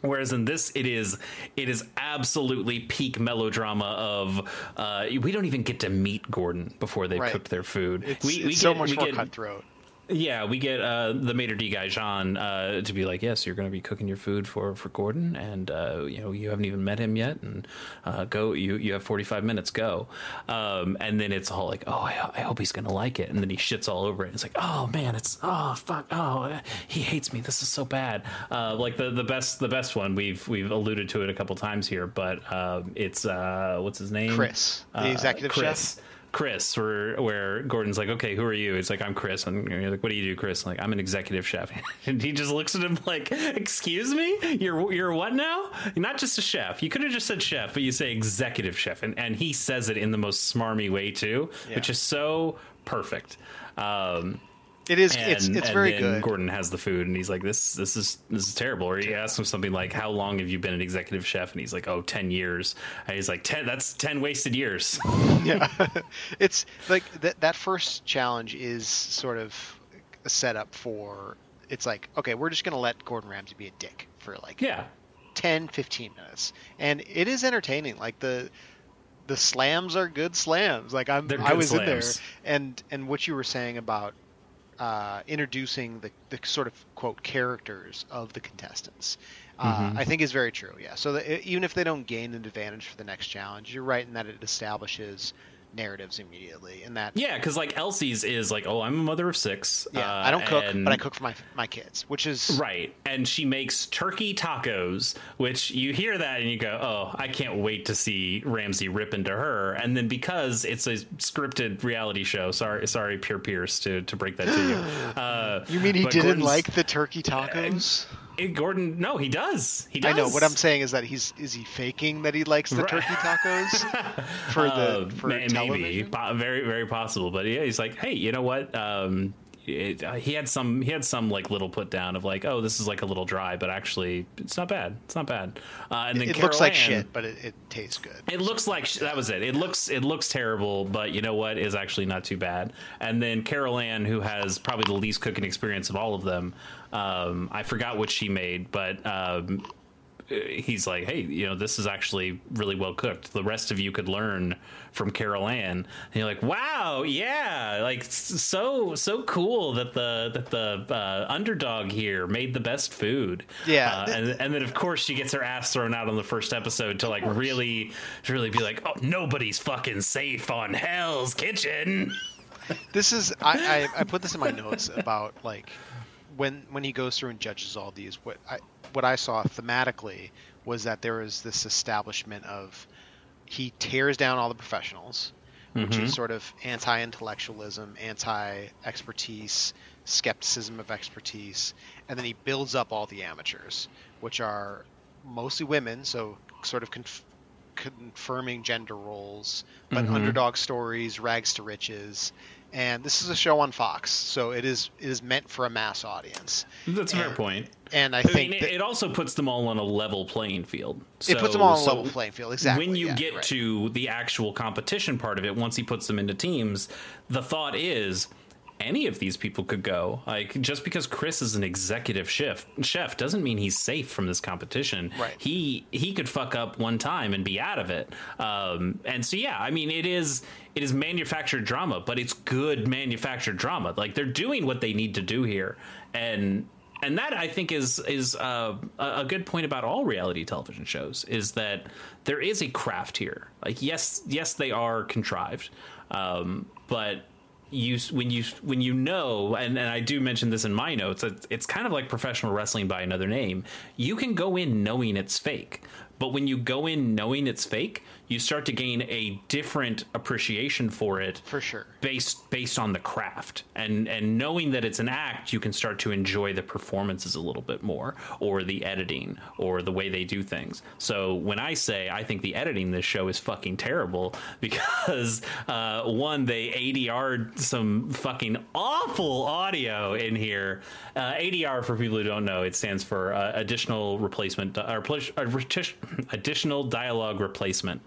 Whereas in this, it is it is absolutely peak melodrama of uh, we don't even get to meet Gordon before they right. cook their food. It's, we, it's we so get, much we more get, cutthroat. Yeah, we get uh, the maitre d' guy, Jean, uh, to be like, yes, you're going to be cooking your food for, for Gordon, and uh, you know you haven't even met him yet, and uh, go, you you have forty-five minutes, go. Um, and then it's all like, oh, I, I hope he's going to like it, and then he shits all over it. It's like, oh man, it's oh fuck, oh he hates me. This is so bad. Uh, like the, the best the best one we've we've alluded to it a couple times here, but uh, it's uh, what's his name? Chris, the executive uh, Chris. chef. Chris, where where Gordon's like, okay, who are you? It's like, I'm Chris. And you're like, what do you do, Chris? I'm like, I'm an executive chef. And he just looks at him like, excuse me, you're you're what now? You're not just a chef. You could have just said chef, but you say executive chef, and and he says it in the most smarmy way too, yeah. which is so perfect. Um, it is. And, it's it's and very then good. Gordon has the food, and he's like, this this is this is terrible. Or he asks him something like, how long have you been an executive chef? And he's like, oh, ten years. And he's like, ten. That's ten wasted years. Yeah, it's like that. That first challenge is sort of a setup for, it's like, okay, we're just going to let Gordon Ramsay be a dick for like yeah. ten, fifteen minutes. And it is entertaining. Like the the slams are good slams. Like I'm, I was slams. in there. And, and what you were saying about uh, introducing the, the sort of, quote, characters of the contestants, Uh, mm-hmm. I think is very true. Yeah. So that even if they don't gain an advantage for the next challenge, you're right in that it establishes narratives immediately. And that, yeah, because like Elsie's is like, oh, I'm a mother of six. Yeah, uh, I don't cook, and, but I cook for my my kids, which is right. And she makes turkey tacos, which you hear that and you go, oh, I can't wait to see Ramsay rip into her. And then because it's a scripted reality show, sorry, sorry, Pierce Pierce to to break that to you. Uh, you mean he didn't Gordon's, like the turkey tacos? Uh, It, Gordon, no, he does. He does. I know. What I'm saying is that he's is he faking that he likes the right. turkey tacos for the uh, for maybe television? Very, very possible. But yeah, he's like, hey, you know what? Um, it, uh, he had some he had some like little put down of like, oh, this is like a little dry, but actually it's not bad. It's not bad. Uh, and then it, it Carol looks like Ann, shit, but it, it tastes good. It looks like sh- that was it. It looks it looks terrible, but you know what is actually not too bad. And then Carol Ann, who has probably the least cooking experience of all of them. Um, I forgot what she made, but um, he's like, hey, you know, this is actually really well cooked. The rest of you could learn from Carol Ann. And you're like, wow, yeah, like so so cool that the that the uh, underdog here made the best food. Yeah, uh, and and then of course she gets her ass thrown out on the first episode to like really to really be like, oh, nobody's fucking safe on Hell's Kitchen. This is I, I, I put this in my notes about like. When when he goes through and judges all these, what I what I saw thematically was that there is this establishment of he tears down all the professionals, mm-hmm. which is sort of anti-intellectualism, anti-expertise, skepticism of expertise, and then he builds up all the amateurs, which are mostly women, so sort of conf- confirming gender roles, but mm-hmm. underdog stories, rags to riches. And this is a show on Fox, so it is it is meant for a mass audience. That's a fair point. And I, I think mean, that it also puts them all on a level playing field. So, it puts them all on so a level playing field, exactly. When you yeah, get right. to the actual competition part of it, once he puts them into teams, the thought is any of these people could go. Like, just because Chris is an executive chef, chef doesn't mean he's safe from this competition. Right. He he could fuck up one time and be out of it. Um, and so, yeah, I mean, it is... It is manufactured drama, but it's good manufactured drama. Like, they're doing what they need to do here. And and that, I think, is is uh, a good point about all reality television shows, is that there is a craft here. Like, yes, yes, they are contrived. Um, but you when you when you know, and, and I do mention this in my notes, it's, it's kind of like professional wrestling by another name. You can go in knowing it's fake. But when you go in knowing it's fake, you start to gain a different appreciation for it. For sure. Based based on the craft. And and knowing that it's an act, you can start to enjoy the performances a little bit more, or the editing, or the way they do things. So when I say I think the editing in this show is fucking terrible, because uh, one, they A D R'd some fucking awful audio in here. Uh, A D R, for people who don't know, it stands for uh, additional replacement or additional dialogue replacement.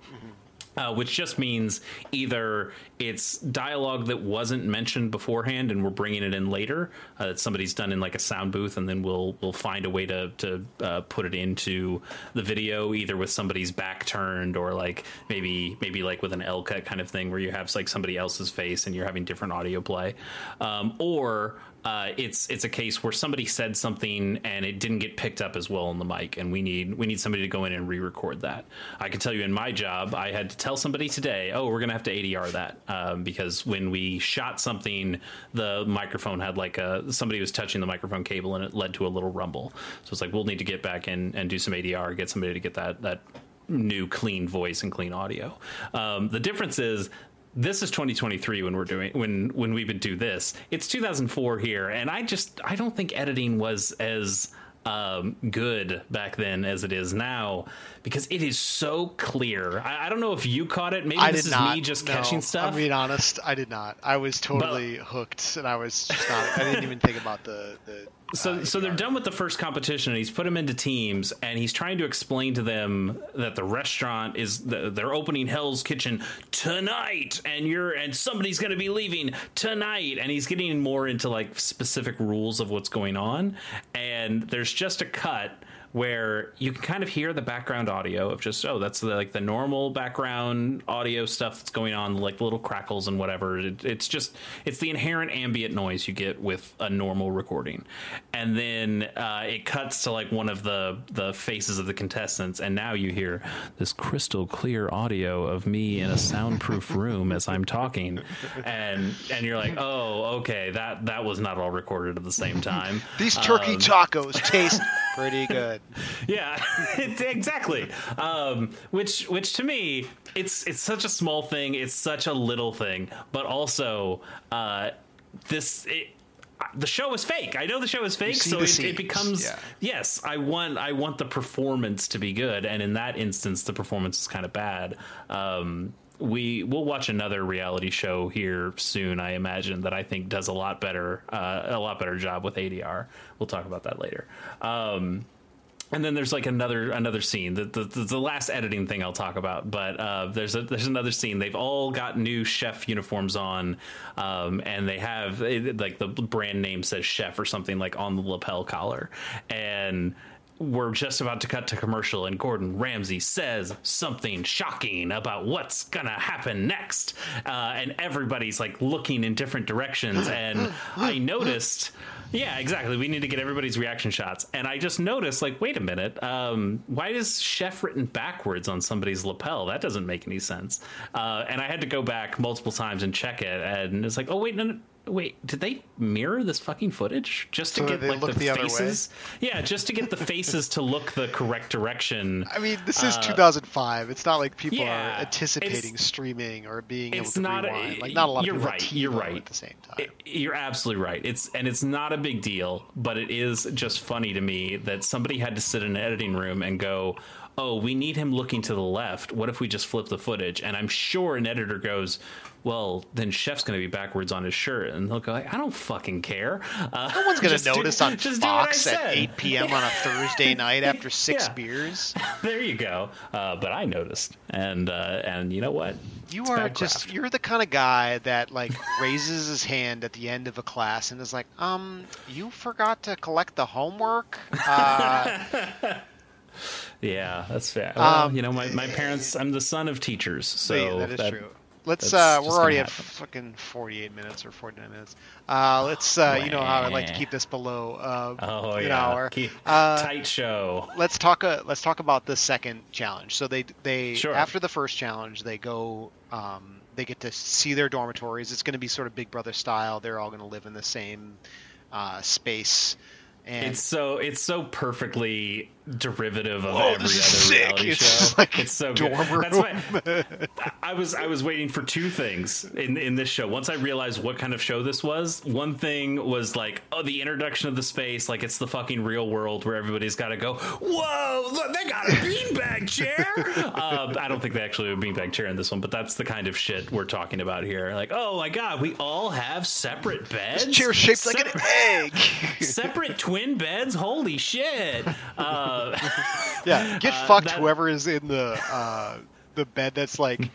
Uh, which just means either it's dialogue that wasn't mentioned beforehand and we're bringing it in later, uh, that somebody's done in like a sound booth, and then we'll we'll find a way to to uh, put it into the video, either with somebody's back turned, or like maybe maybe like with an L cut kind of thing where you have like somebody else's face and you're having different audio play, um, or. Uh, it's it's a case where somebody said something and it didn't get picked up as well on the mic, and we need we need somebody to go in and re-record that. I can tell you in my job, I had to tell somebody today, oh, we're gonna have to A D R that, um, because when we shot something, the microphone had like a somebody was touching the microphone cable and it led to a little rumble. So it's like, we'll need to get back in and do some A D R, get somebody to get that that new clean voice and clean audio. Um, the difference is. This is twenty twenty-three when we're doing when when we would do this. It's two thousand four here, and I just I don't think editing was as um, good back then as it is now, because it is so clear. I, I don't know if you caught it. Maybe I this is not, me just no, catching stuff. I'm being honest. I did not. I was totally but, hooked, and I was just not. I didn't even think about the. the So uh, so they're done with the first competition, and he's put them into teams, and he's trying to explain to them that the restaurant is the, they're opening Hell's Kitchen tonight, and you're and somebody's going to be leaving tonight. And he's getting more into like specific rules of what's going on. And there's just a cut where you can kind of hear the background audio of just, oh, that's the, like the normal background audio stuff that's going on, like little crackles and whatever. It, it's just, it's the inherent ambient noise you get with a normal recording. And then uh, it cuts to like one of the, the faces of the contestants. And now you hear this crystal clear audio of me in a soundproof room as I'm talking. And and you're like, oh, okay, that, that was not all recorded at the same time. These turkey um, tacos taste pretty good. Yeah, exactly. Um, which, which to me, it's it's such a small thing. It's such a little thing. But also, uh, this it, the show is fake. I know the show is fake, so it, it becomes yeah. yes. I want I want the performance to be good, and in that instance, the performance is kind of bad. Um, we we'll watch another reality show here soon, I imagine, that I think does a lot better uh, a lot better job with A D R. We'll talk about that later. Um, And then there's like another another scene, the, the the last editing thing I'll talk about. But uh, there's a, there's another scene. They've all got new chef uniforms on, um, and they have it, like the brand name says chef or something like on the lapel collar. And we're just about to cut to commercial, and Gordon Ramsay says something shocking about what's gonna happen next. Uh, and everybody's like looking in different directions. And I noticed. Yeah, exactly. We need to get everybody's reaction shots. And I just noticed, like, wait a minute. Um, why is chef written backwards on somebody's lapel? That doesn't make any sense. Uh, and I had to go back multiple times and check it. And it's like, oh, wait, no, no. Wait, did they mirror this fucking footage just to so get like the, the faces? Yeah, just to get the faces to look the correct direction. I mean, this is uh, two thousand five. It's not like people yeah, are anticipating streaming or being able to not rewind. A, like not a lot of people right, you're right. at the same time. It, you're absolutely right. It's and it's not a big deal, but it is just funny to me that somebody had to sit in an editing room and go, oh, we need him looking to the left. What if we just flip the footage? And I'm sure an editor goes, well, then Chef's going to be backwards on his shirt. And they'll go, I don't fucking care. Uh, no one's going to notice do, on Fox at eight p.m. on a Thursday night after six yeah. beers. There you go. Uh, but I noticed. And uh, and you know what? You it's are just, you're the kind of guy that like raises his hand at the end of a class and is like, um, you forgot to collect the homework. Uh, yeah, that's fair. Well, um, you know, my, my parents, I'm the son of teachers. So yeah, that is that, true. Let's, uh, we're already at fucking forty-eight minutes or forty-nine minutes. Uh, let's, uh, you know how I'd like to keep this below, uh, oh, an yeah. hour. Keep, uh, tight show. Let's talk, uh, let's talk about the second challenge. So they, they, sure. after the first challenge, they go, um, they get to see their dormitories. It's going to be sort of Big Brother style. They're all going to live in the same, uh, space. And it's so it's so perfectly derivative of oh, every other sick. reality it's show. Like it's so good. That's why I was I was waiting for two things in in this show. Once I realized what kind of show this was, one thing was like, oh, the introduction of the space, like it's the fucking real world where everybody's got to go. Whoa, look, they got a beanbag chair. uh, I don't think they actually have a beanbag chair in this one, but that's the kind of shit we're talking about here. Like, oh my god, we all have separate beds. This chair shaped Separ- like an egg. Separate twins. Twin beds, holy shit! Uh, yeah, get uh, fucked. That... Whoever is in the uh, the bed that's like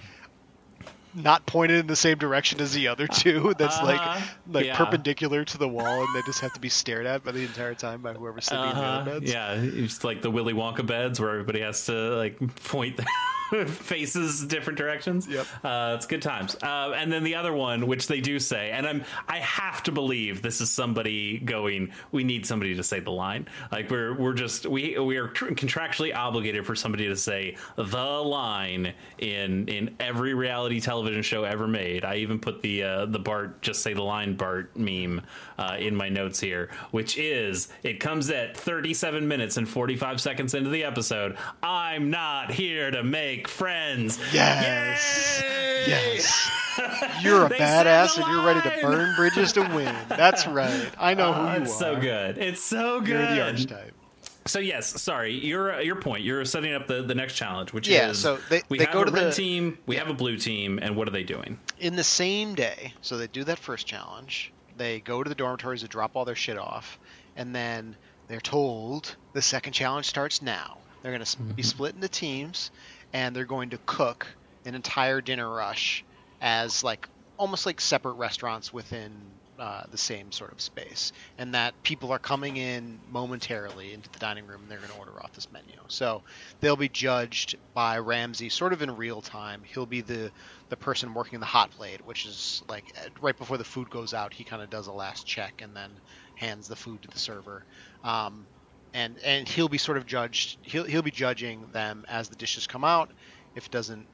not pointed in the same direction as the other two, that's uh-huh. like like yeah. perpendicular to the wall, and they just have to be stared at by the entire time by whoever's sitting uh-huh. in the other beds. Yeah, it's like the Willy Wonka beds where everybody has to like point their faces different directions. Yep, uh, it's good times. Uh, and then the other one, which they do say, and I'm I have to believe this is somebody going, we need somebody to say the line. Like we're we're just we we are contractually obligated for somebody to say the line in in every reality television. television show ever made. I even put the uh, the Bart just say the line Bart meme uh, in my notes here, which is it comes at thirty-seven minutes and forty-five seconds into the episode. I'm not here to make friends. Yes. Yay! Yes. You're a badass and you're ready to burn bridges to win. That's right. I know uh, who you it's are. It's so good. It's so good. You're the archetype. So yes, sorry, your your point. You're setting up the, the next challenge, which yeah, is so they, we they have go a to red the, team, we yeah. have a blue team, and what are they doing? In the same day, so they do that first challenge, they go to the dormitories to drop all their shit off, and then they're told the second challenge starts now. They're going to be split into teams, and they're going to cook an entire dinner rush as like almost like separate restaurants within Uh, the same sort of space, and that people are coming in momentarily into the dining room and they're going to order off this menu. So they'll be judged by Ramsay sort of in real time. He'll be the, the person working the hot plate, which is like right before the food goes out, he kind of does a last check and then hands the food to the server. Um, and, and he'll be sort of judged. He'll, he'll be judging them as the dishes come out. If it doesn't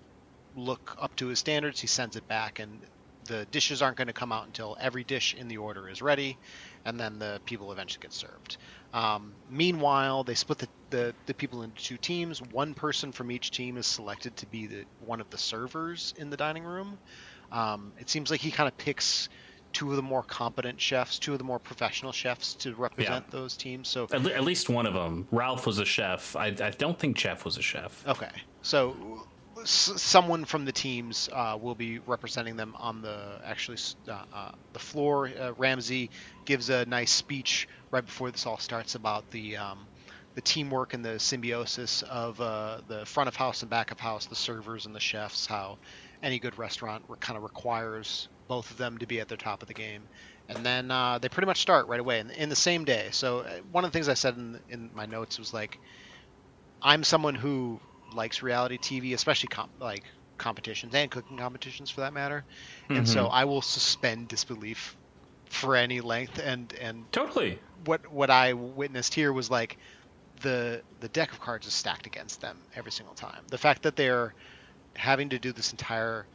look up to his standards, he sends it back, and the dishes aren't going to come out until every dish in the order is ready, and then the people eventually get served. Um, meanwhile, they split the, the, the people into two teams. One person from each team is selected to be the, one of the servers in the dining room. Um, it seems like he kind of picks two of the more competent chefs, two of the more professional chefs to represent yeah. those teams. So at, le- at least one of them. Ralph was a chef. I, I don't think Jeff was a chef. Okay. So someone from the teams uh, will be representing them on the actually uh, uh, the floor. Uh, Ramsay gives a nice speech right before this all starts about the um, the teamwork and the symbiosis of uh, the front of house and back of house, the servers and the chefs. How any good restaurant kind of requires both of them to be at the top of the game. And then uh, they pretty much start right away in, in the same day. So one of the things I said in, in my notes was like, I'm someone who likes reality T V, especially comp- like competitions and cooking competitions for that matter. Mm-hmm. And so I will suspend disbelief for any length. And, and totally what, what I witnessed here was like the, the deck of cards is stacked against them every single time. The fact that they're having to do this entire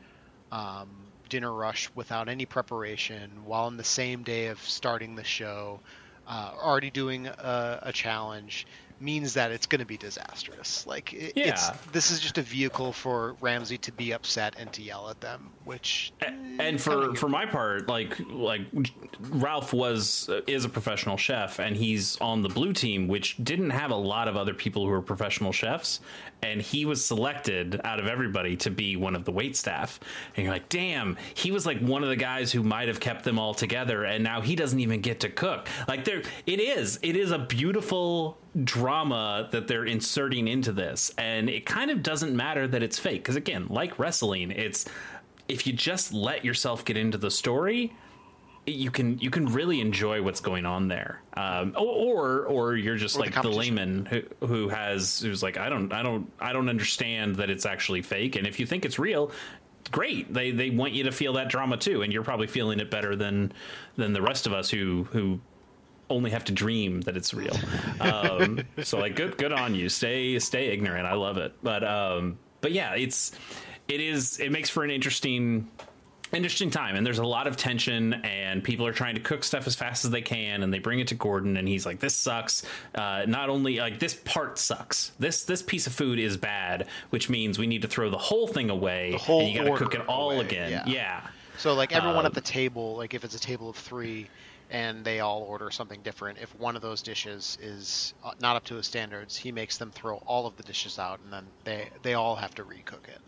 um, dinner rush without any preparation while on the same day of starting the show, uh, already doing a, a challenge, means that it's going to be disastrous. Like, it, yeah. it's, this is just a vehicle for Ramsay to be upset and to yell at them, which... And, and for, for my part, like, like Ralph was is a professional chef, and he's on the blue team, which didn't have a lot of other people who are professional chefs, and he was selected out of everybody to be one of the waitstaff. And you're like, damn, he was like one of the guys who might have kept them all together, and now he doesn't even get to cook. Like, there, it is. It is a beautiful... drama that they're inserting into this, and it kind of doesn't matter that it's fake, because again, like wrestling, it's if you just let yourself get into the story, you can you can really enjoy what's going on there. Um, or or you're just or like the, the layman who who has who's like I don't I don't I don't understand that it's actually fake, and if you think it's real, great. They they want you to feel that drama too, and you're probably feeling it better than than the rest of us who who. only have to dream that it's real. Um, so like, good, good on you. Stay, stay ignorant. I love it. But, um, but yeah, it's, it is, it makes for an interesting, interesting time. And there's a lot of tension, and people are trying to cook stuff as fast as they can. And they bring it to Gordon, and he's like, this sucks. Uh, not only like this part sucks, this, this piece of food is bad, which means we need to throw the whole thing away. The whole and you got to cook it all away. again. Yeah. yeah. So like everyone um, at the table, like if it's a table of three, and they all order something different. If one of those dishes is not up to his standards, he makes them throw all of the dishes out, and then they, they all have to recook it.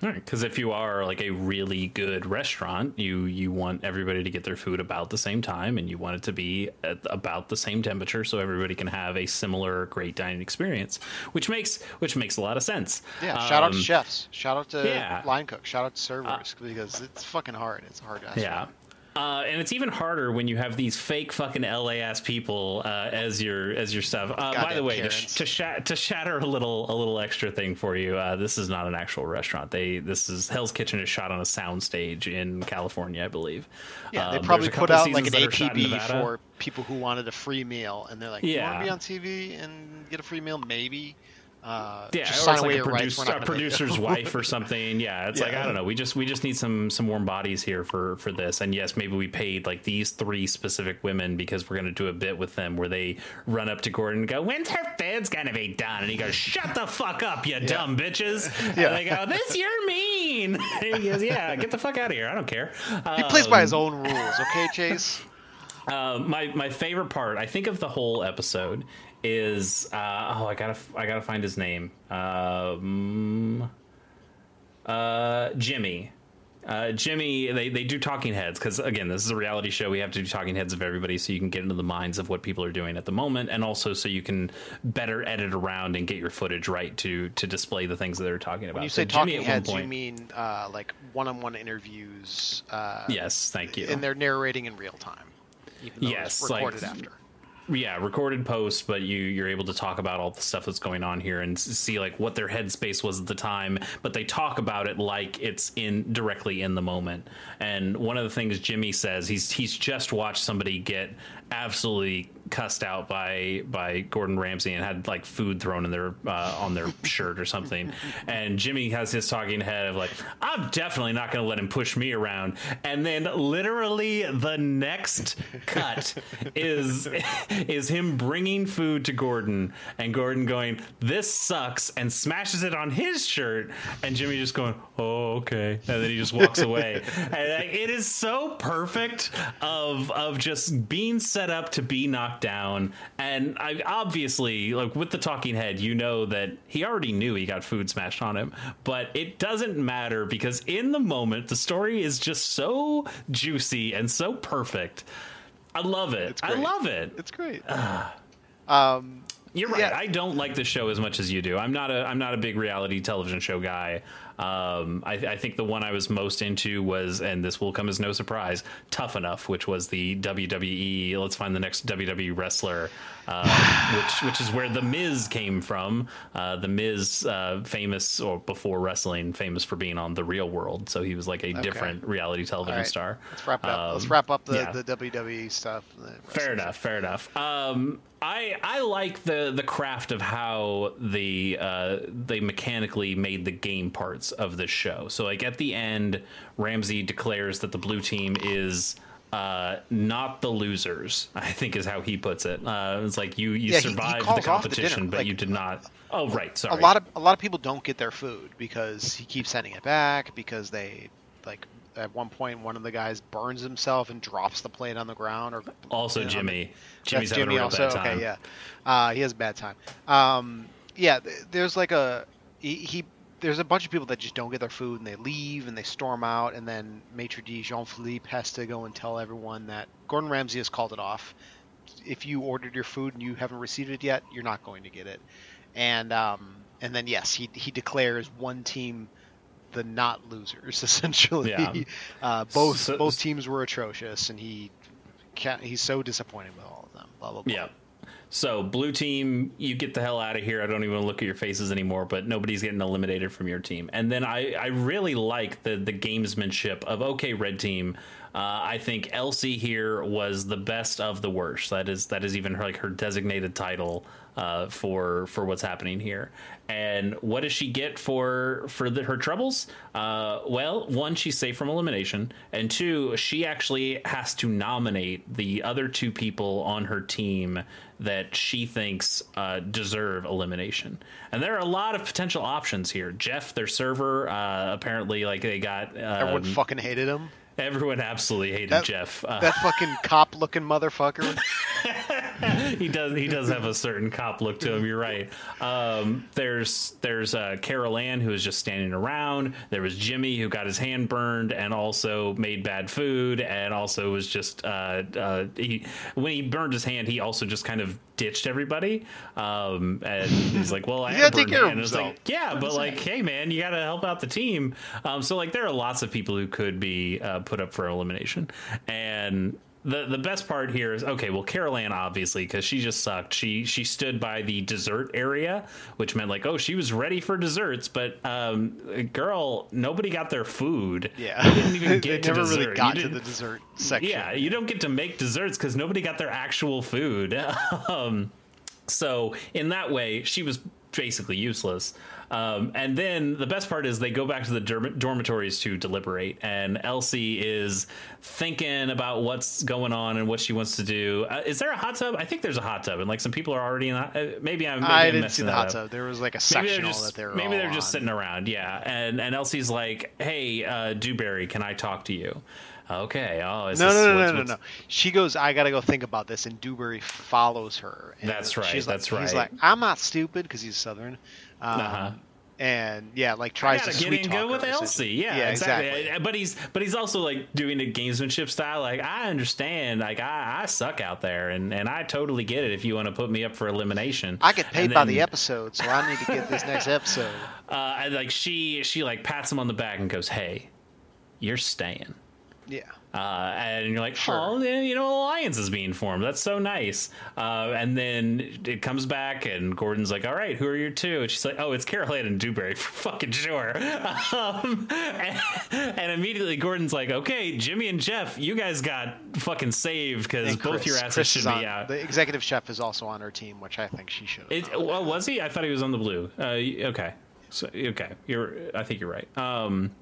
All right, because if you are like a really good restaurant, you, you want everybody to get their food about the same time, and you want it to be at about the same temperature, so everybody can have a similar great dining experience, which makes which makes a lot of sense. Yeah, shout um, out to chefs, shout out to yeah. line cooks, shout out to servers, uh, because it's fucking hard. It's hard to ask yeah. for. Uh, and it's even harder when you have these fake fucking L A ass people uh, as your as your stuff. Uh, by the way, to, sh- to, sh- to shatter a little a little extra thing for you, uh, this is not an actual restaurant. They this is Hell's Kitchen is shot on a soundstage in California, I believe. Yeah, they um, probably put out like an A P B for people who wanted a free meal, and they're like, yeah. "You want to be on T V and get a free meal, maybe." Uh, yeah, or it's like a, produce, a producer's wife or something. Yeah, it's yeah. like I don't know. We just we just need some some warm bodies here for for this. And yes, maybe we paid like these three specific women because we're going to do a bit with them where they run up to Gordon and go, "When's her food's going to be done?" And he goes, "Shut the fuck up, you yeah. dumb bitches!" Yeah. And they go, "This you're mean." And he goes, "Yeah, get the fuck out of here. I don't care." Um, he plays by his own rules, okay, Chase. Uh, my my favorite part, I think, of the whole episode is uh, oh I gotta I gotta find his name um, uh, Jimmy uh, Jimmy they, they do talking heads, because again, this is a reality show. We have to do talking heads of everybody so you can get into the minds of what people are doing at the moment, and also so you can better edit around and get your footage right to to display the things that they're talking about. When you say so talking Jimmy, heads point, you mean uh, like one-on-one interviews? Uh, yes, thank you. And they're narrating in real time, even though yes, it's recorded like, after. Yeah, recorded post, but you, you're able to talk about all the stuff that's going on here and see like what their headspace was at the time, but they talk about it like it's in directly in the moment. And one of the things Jimmy says, he's he's just watched somebody get absolutely cussed out by by Gordon Ramsay and had like food thrown in their uh, on their shirt or something. And Jimmy has his talking head of like, I'm definitely not going to let him push me around. And then literally the next cut is is him bringing food to Gordon and Gordon going, "This sucks," and smashes it on his shirt. And Jimmy just going, "Oh, okay." And then he just walks away. And like, it is so perfect of of just being set up to be knocked down. And I obviously, like with the talking head, you know that he already knew he got food smashed on him, but it doesn't matter because in the moment the story is just so juicy and so perfect. I love it. I love it. It's great. Uh, um, you're right. Yeah. I don't like this show as much as you do. I'm not a I'm not a big reality television show guy. Um, I, th- I think the one I was most into was, and this will come as no surprise, Tough Enough, which was the W W E. Let's find the next W W E wrestler, um, which which is where The Miz came from. Uh, the Miz, uh, famous or before wrestling, famous for being on The Real World. So he was like a okay. different reality television right. star. Let's wrap it up. Um, Let's wrap up the, yeah. the W W E stuff. The fair enough. Fair enough. Um, I I like the the craft of how the uh, they mechanically made the game parts of this show. So like at the end, Ramsay declares that the blue team is uh, not the losers, I think is how he puts it. Uh, it's like you, you yeah, survived he, he the competition, the but like, you did not. Oh, right. Sorry. A lot of a lot of people don't get their food because he keeps sending it back because they like. At one point, one of the guys burns himself and drops the plate on the ground. Or also, you know, Jimmy. Jimmy's having Jimmy a real also, bad time. Okay, yeah, uh, he has a bad time. Um, yeah, there's like a he, he. There's a bunch of people that just don't get their food and they leave and they storm out, and then Maitre d' Jean-Philippe has to go and tell everyone that Gordon Ramsay has called it off. If you ordered your food and you haven't received it yet, you're not going to get it. And um, and then yes, he he declares one team the not losers, essentially. Yeah. uh, both so, both teams were atrocious, and he can't, he's so disappointed with all of them. Blah blah blah. Yeah. So blue team, you get the hell out of here. I don't even look at your faces anymore. But nobody's getting eliminated from your team. And then I, I really like the the gamesmanship of okay, red team. Uh, I think Elsie here was the best of the worst. That is that is even her, like her designated title uh, for for what's happening here. And what does she get for for the, her troubles? Uh, well, one, she's safe from elimination, and two, she actually has to nominate the other two people on her team that she thinks uh, deserve elimination. And there are a lot of potential options here. Jeff, their server, uh, apparently, like they got um, everyone fucking hated him. Everyone absolutely hated that, Jeff. Uh, that fucking cop-looking motherfucker. he does. He does have a certain cop look to him. You're right. Um, there's there's uh, Carol Ann, who was just standing around. There was Jimmy, who got his hand burned and also made bad food, and also was just uh, uh, he when he burned his hand, he also just kind of ditched everybody. Um, and he's like, "Well, I had to take care of himself." Like, yeah, but like, hey, man, you got to help out the team. Um, so like, there are lots of people who could be. Uh, put up for elimination. And the the best part here is okay, well, Carol Ann, obviously, because she just sucked. She she stood by the dessert area, which meant like, oh, she was ready for desserts, but um girl, nobody got their food. Yeah. They didn't even get to dessert. Really got to the dessert section. Yeah, you don't get to make desserts because nobody got their actual food. um so in that way, she was basically useless. Um, and then the best part is they go back to the dorm- dormitories to deliberate, and Elsie is thinking about what's going on and what she wants to do. Uh, is there a hot tub? I think there's a hot tub, and like some people are already in the, maybe I'm maybe I didn't see the hot up. tub. There was like a sectional that they were maybe they're just on. sitting around. Yeah. And, and Elsie's like, hey, uh, Dewberry, can I talk to you? Okay. Oh, is no, this, no, no, what's, no, no, no. She goes, I got to go think about this. And Dewberry follows her. And that's right. She's like, that's right. He's like, I'm not stupid, because he's Southern. Um, uh-huh. And yeah, like tries to sweet talk go with Elsie. Yeah, yeah, exactly. exactly. But he's but he's also like doing a gamesmanship style. Like, I understand. Like, I, I suck out there, and, and I totally get it. If you want to put me up for elimination, I get paid and by then, the episode, so I need to get this next episode. Uh, and like she she like pats him on the back and goes, "Hey, you're staying." Yeah. Uh, and you're like, sure. Oh, you know, an alliance is being formed. That's so nice. Uh, and then it comes back, and Gordon's like, all right, who are your two? And she's like, oh, it's Carol Ann and Dewberry, for fucking sure. Um, and, and immediately Gordon's like, okay, Jimmy and Jeff, you guys got fucking saved because both your asses Chris should be on, out. The executive chef is also on her team, which I think she should have. It, well, was he? I thought he was on the blue. Uh, okay. So, okay. You're, I think you're right. Um,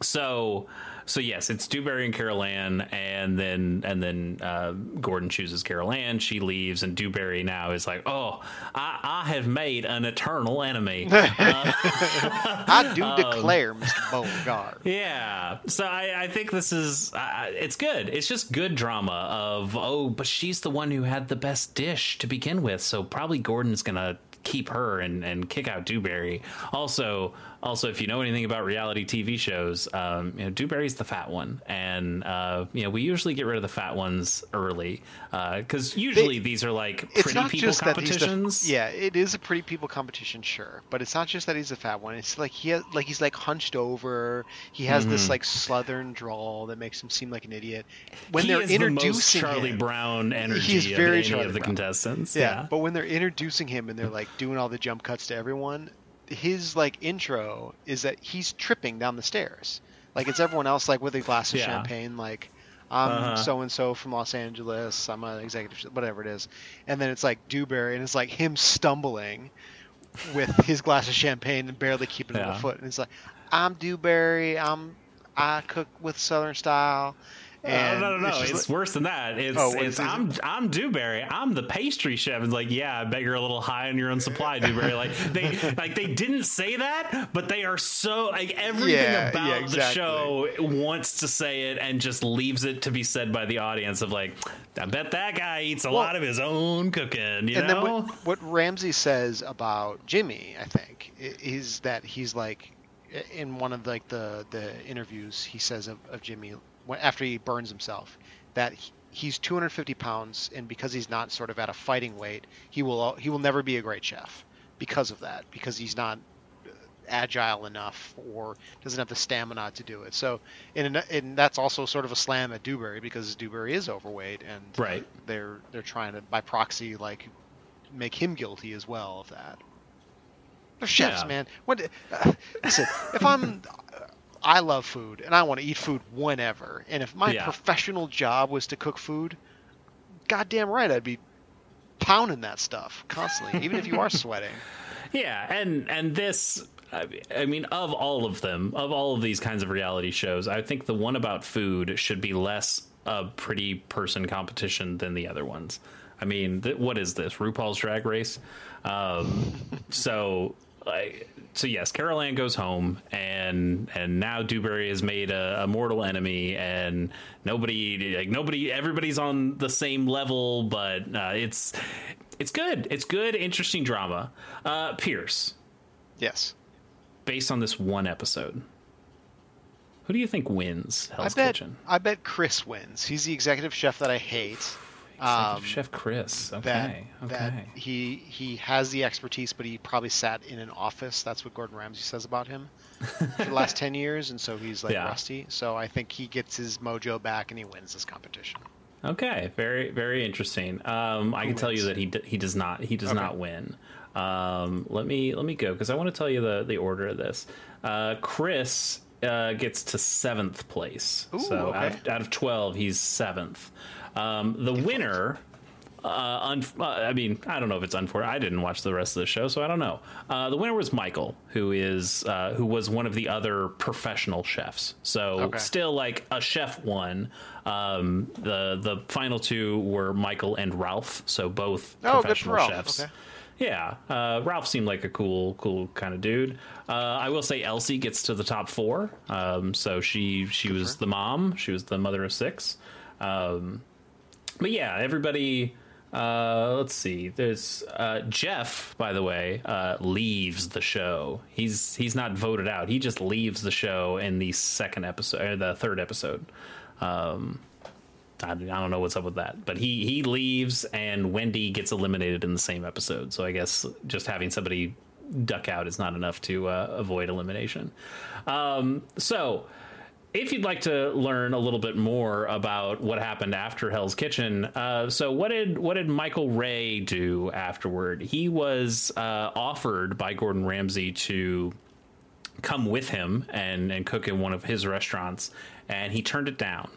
so... So yes, it's Dewberry and Carol Ann, and then and then uh, Gordon chooses Carol Ann. She leaves, and Dewberry now is like, "Oh, I, I have made an eternal enemy." Uh, I do um, declare, Mister Beauregard. Yeah. So I, I think this is uh, it's good. It's just good drama of oh, but she's the one who had the best dish to begin with, so probably Gordon's gonna keep her and, and kick out Dewberry. Also, also, if you know anything about reality T V shows, um, you know, Dewberry's the fat one. And, uh, you know, we usually get rid of the fat ones early because uh, usually they, these are like pretty people competitions. The, yeah, it is a pretty people competition. Sure. But it's not just that he's a fat one. It's like he has, like he's like hunched over. He has mm-hmm. this like Southern drawl that makes him seem like an idiot. When he they're is introducing the most Charlie him, Brown energy he's very of any Charlie of the Brown. contestants. Yeah, yeah. But when they're introducing him and they're like doing all the jump cuts to everyone, his like intro is that he's tripping down the stairs. Like it's everyone else like with a glass of yeah. champagne, like I'm so and so from Los Angeles, I'm an executive, whatever it is. And then it's like Dewberry, and it's like him stumbling with his glass of champagne and barely keeping yeah. it on the foot. And it's like, I'm Dewberry, I'm I cook with Southern style. And no, no, no, no. It's, it's like, worse than that. It's, oh, it's, it's I'm, I'm Dewberry. I'm the pastry chef. It's like, yeah, I bet you're a little high on your own supply, Dewberry. Like they, like they didn't say that, but they are so like everything yeah, about yeah, exactly. the show wants to say it and just leaves it to be said by the audience of like, I bet that guy eats a well, lot of his own cooking. You and know? Then what, what Ramsay says about Jimmy, I think, is that he's like, in one of like the, the interviews, he says of, of Jimmy, after he burns himself, that he's two hundred fifty pounds, and because he's not sort of at a fighting weight, he will he will never be a great chef because of that, because he's not agile enough or doesn't have the stamina to do it. So, and, and that's also sort of a slam at Dewberry, because Dewberry is overweight, and right. they're they're trying to by proxy like make him guilty as well of that. They're chefs, yeah. man. When, uh, listen, if I'm I love food, and I want to eat food whenever. And if my yeah. professional job was to cook food, goddamn right, I'd be pounding that stuff constantly, even if you are sweating. Yeah, and and this, I mean, of all of them, of all of these kinds of reality shows, I think the one about food should be less a pretty person competition than the other ones. I mean, th- what is this, RuPaul's Drag Race? Um, so... Like, so yes, Carol Ann goes home, and and now Dewberry has made a, a mortal enemy, and nobody, like nobody, everybody's on the same level. But uh, it's it's good, it's good, interesting drama. Uh, Pierce, yes, based on this one episode, who do you think wins Hell's I bet, Kitchen? I bet Chris wins. He's the executive chef that I hate. Um, Chef Chris. Okay. That, that okay. He he has the expertise, but he probably sat in an office. That's what Gordon Ramsay says about him for the last ten years, and so he's like yeah. rusty. So I think he gets his mojo back and he wins this competition. Okay, very very interesting. Um, I Who can wins? Tell you that he d- he does not he does okay. not win. Um, let me let me go because I want to tell you the the order of this. Uh, Chris uh, gets to seventh place. Ooh, so okay. out, of, out of twelve, he's seventh. Um, the winner, uh, un- uh, I mean, I don't know if it's unfortunate. I didn't watch the rest of the show, so I don't know. Uh, the winner was Michael, who is uh, who was one of the other professional chefs. So okay. still like a chef won. Um, the the final two were Michael and Ralph, so both oh, professional good for Ralph. Chefs. Okay. Yeah, uh, Ralph seemed like a cool, cool kind of dude. Uh, I will say Elsie gets to the top four. Um, so she she good was the mom. She was the mother of six. Um, But yeah, everybody, uh, let's see, there's uh, Jeff, by the way, uh, leaves the show. He's he's not voted out. He just leaves the show in the second episode, or the third episode. Um, I, I don't know what's up with that, but he, he leaves and Wendy gets eliminated in the same episode. So I guess just having somebody duck out is not enough to uh, avoid elimination. Um, so... If you'd like to learn a little bit more about what happened after Hell's Kitchen, uh, so what did what did Michael Ray do afterward? He was uh, offered by Gordon Ramsay to come with him and, and cook in one of his restaurants, and he turned it down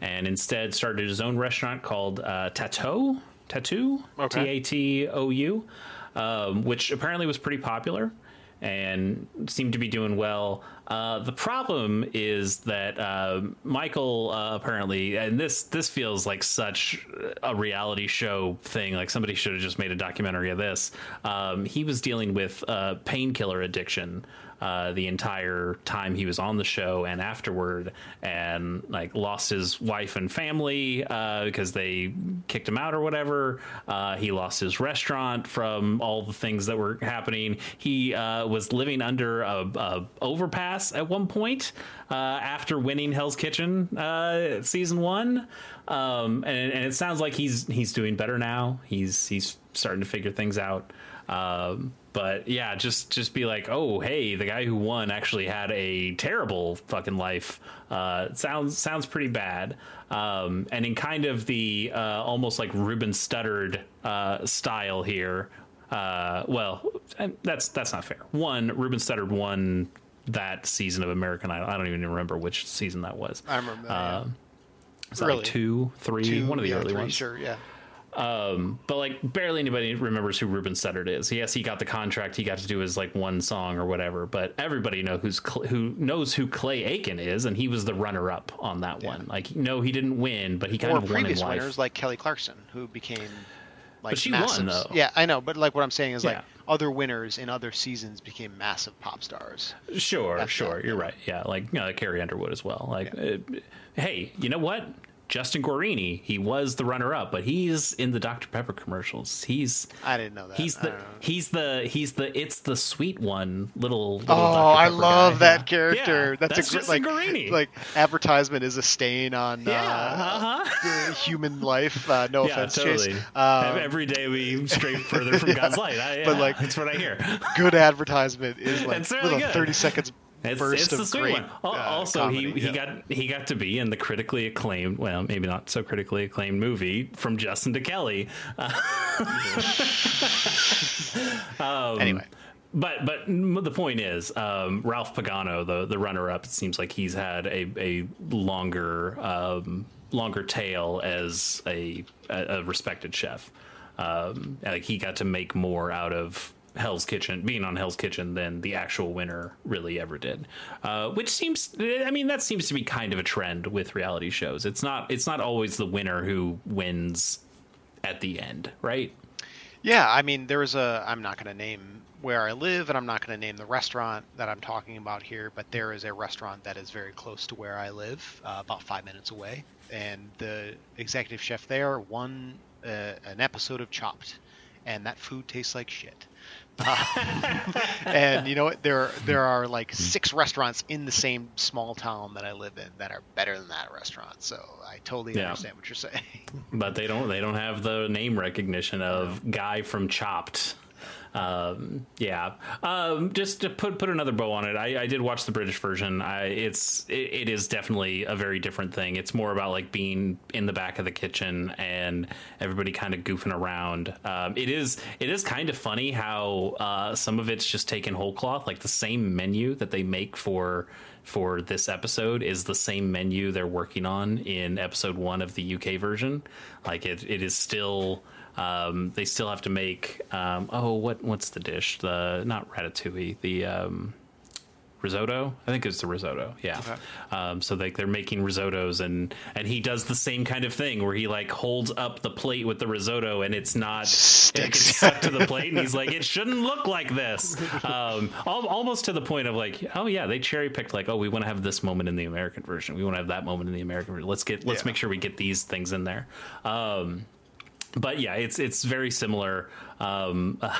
and instead started his own restaurant called uh, Tatou, Tatou, okay. T A T O U, um, which apparently was pretty popular and seemed to be doing well. Uh, the problem is that uh, Michael uh, apparently, and this this feels like such a reality show thing, like somebody should have just made a documentary of this. Um, he was dealing with uh, painkiller addiction uh, the entire time he was on the show and afterward, and like lost his wife and family uh, because they kicked him out or whatever. Uh, he lost his restaurant from all the things that were happening. He uh, was living under a, a overpass at one point uh, after winning Hell's Kitchen uh, season one, um, and, and it sounds like he's he's doing better now. He's he's starting to figure things out. Um, but yeah, just just be like, oh hey, the guy who won actually had a terrible fucking life. Uh, sounds sounds pretty bad. Um, and in kind of the uh, almost like Ruben Studdard uh, style here. Uh, well, that's that's not fair. One Ruben Studdard won that season of American Idol. I don't even remember which season that was. I remember that, um, yeah. It's really? Like two, three, two, one of the yeah, early three, ones. Sure, yeah. Um, but like barely anybody remembers who Ruben Studdard is. Yes, he got the contract. He got to do his like one song or whatever. But everybody know who's Cl- who knows who Clay Aiken is, and he was the runner up on that yeah. one. Like, no, he didn't win, but he kind or of won in life. Or previous winners like Kelly Clarkson, who became like but she massive. Won though. Yeah, I know. But like what I'm saying is yeah. like other winners in other seasons became massive pop stars. Sure, That's sure, it. You're right. Yeah, like uh, Carrie Underwood as well. Like, yeah. uh, hey, you know what? Justin Guarini, he was the runner-up, but he's in the Doctor Pepper commercials. He's I didn't know that. He's the he's the he's the it's the sweet one little. little oh, Doctor I Pepper love guy. That character. Yeah, that's, that's a Justin like, Guarini. Like advertisement is a stain on yeah, uh, uh-huh. human life. Uh, no yeah, offense, totally. Chase. Um, Every day we stray further from yeah, God's light. I, yeah, but like that's what I hear. Good advertisement is like it's really little good. thirty seconds. It's, it's the sweet one. Uh, also, comedy, he, he yeah. got he got to be in the critically acclaimed, well, maybe not so critically acclaimed movie From Justin to Kelly. Uh, um, anyway, but but the point is, um, Ralph Pagano, the the runner up, it seems like he's had a a longer um, longer tail as a a, a respected chef. Um, like he got to make more out of Hell's Kitchen, being on Hell's Kitchen, than the actual winner really ever did, uh, which seems, I mean, that seems to be kind of a trend with reality shows. It's not, it's not always the winner who wins at the end, right? Yeah, I mean, there was a, I'm not going to name where I live, and I'm not going to name the restaurant that I'm talking about here, but there is a restaurant that is very close to where I live, uh, about five minutes away, and the executive chef there won uh, an episode of Chopped, and that food tastes like shit. Um, and you know what? There there are like six restaurants in the same small town that I live in that are better than that restaurant. So I totally yeah. understand what you're saying. But they don't they don't have the name recognition of guy from Chopped. Um, yeah. Um, just to put put another bow on it, I, I did watch the British version. I, it's it, it is definitely a very different thing. It's more about like being in the back of the kitchen and everybody kind of goofing around. Um, it is it is kind of funny how uh, some of it's just taken whole cloth. Like the same menu that they make for for this episode is the same menu they're working on in episode one of the U K version. Like it it is still. Um, they still have to make, um, oh, what what's the dish? The not ratatouille, the um, risotto. I think it's the risotto. Yeah. Okay. Um, so they, they're making risottos, and, and he does the same kind of thing where he like holds up the plate with the risotto, and it's not it gets stuck to the plate, and he's like, it shouldn't look like this. Um, al- almost to the point of like, oh yeah, they cherry picked like, oh, we want to have this moment in the American version, we want to have that moment in the American version. Let's get let's yeah. make sure we get these things in there. Um, But yeah, it's it's very similar. Um, uh,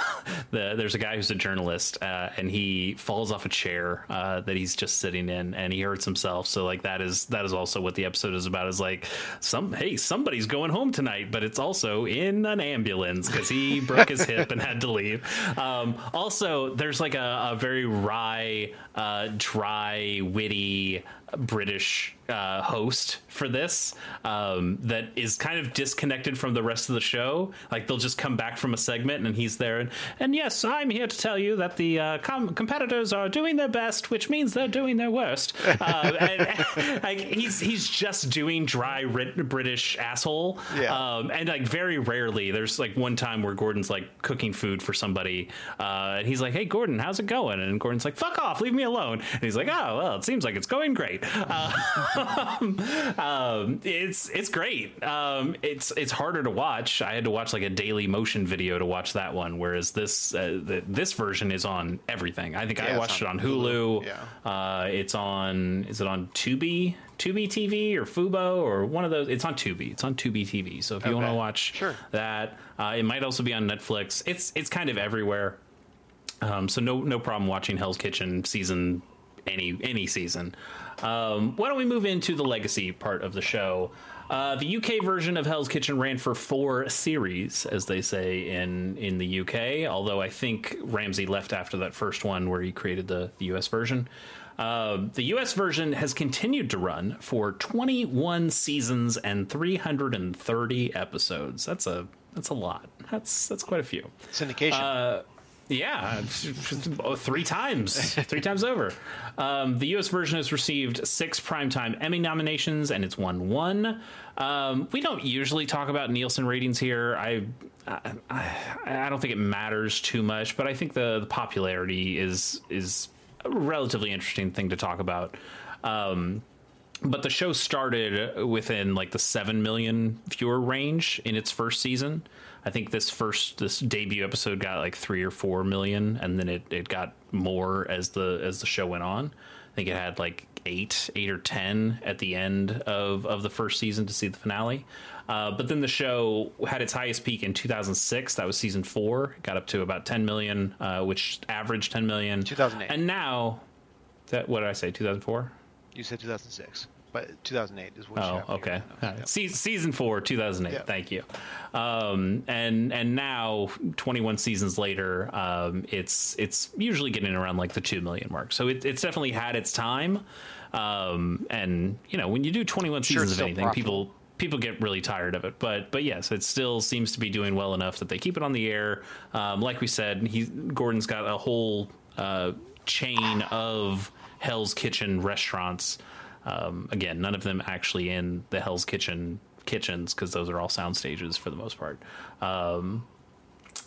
the, there's a guy who's a journalist, uh, and he falls off a chair uh, that he's just sitting in, and he hurts himself. So like that is that is also what the episode is about. Is like some hey somebody's going home tonight, but it's also in an ambulance because he broke his hip and had to leave. Um, also, there's like a, a very wry, uh, dry, witty British uh, host for this um, that is kind of disconnected from the rest of the show. Like they'll just come back from a segment and he's there. And, and yes, I'm here to tell you that the uh, com- competitors are doing their best, which means they're doing their worst. Uh, and, like, he's he's just doing dry rit- British asshole. Yeah. Um, and like very rarely there's like one time where Gordon's like cooking food for somebody uh, and he's like, hey, Gordon, how's it going? And Gordon's like, fuck off, leave me alone. And he's like, oh, well, it seems like it's going great. um, um, it's it's great. Um, it's it's harder to watch. I had to watch like a daily motion video to watch that one, whereas this uh, the, this version is on everything. I think yeah, I watched it on Hulu. Hulu. Yeah. Uh, it's on is it on Tubi? Tubi T V or Fubo or one of those. It's on Tubi. It's on Tubi T V. So if you okay. want to watch sure. that, uh, it might also be on Netflix. It's it's kind of everywhere. Um, so no no problem watching Hell's Kitchen season any any season. Um, why don't we move into the legacy part of the show? Uh, the U K version of Hell's Kitchen ran for four series, as they say in, in the U K, although I think Ramsay left after that first one where he created the, the U S version. Uh, the U S version has continued to run for twenty-one seasons and three hundred thirty episodes. That's a that's a lot. That's that's quite a few. Syndication. Uh, Yeah, three times, three times over. Um, the U S version has received six Primetime Emmy nominations, and it's won one. Um, we don't usually talk about Nielsen ratings here. I, I, I don't think it matters too much, but I think the, the popularity is is a relatively interesting thing to talk about. Um, but the show started within like the seven million viewer range in its first season. I think this first this debut episode got like three or four million, and then it, it got more as the as the show went on. I think it had like eight, eight or ten at the end of, of the first season to see the finale. Uh, but then the show had its highest peak in two thousand six. That was season four. It got up to about ten million, uh, which averaged ten million. two thousand eight. And now, that what did I say? two thousand four? You said two thousand six. But two thousand eight is what. Oh, okay. Right. Yeah. Se- season four, two thousand eight. Yeah. Thank you. Um, and and now, twenty-one seasons later, um, it's it's usually getting around like the two million mark. So it, it's definitely had its time. Um, and you know, when you do twenty-one sure, seasons of anything, profitable. people people get really tired of it. But but yes, it still seems to be doing well enough that they keep it on the air. Um, like we said, he Gordon's got a whole uh, chain of Hell's Kitchen restaurants. Um, again, none of them actually in the Hell's Kitchen kitchens, because those are all sound stages for the most part. Um,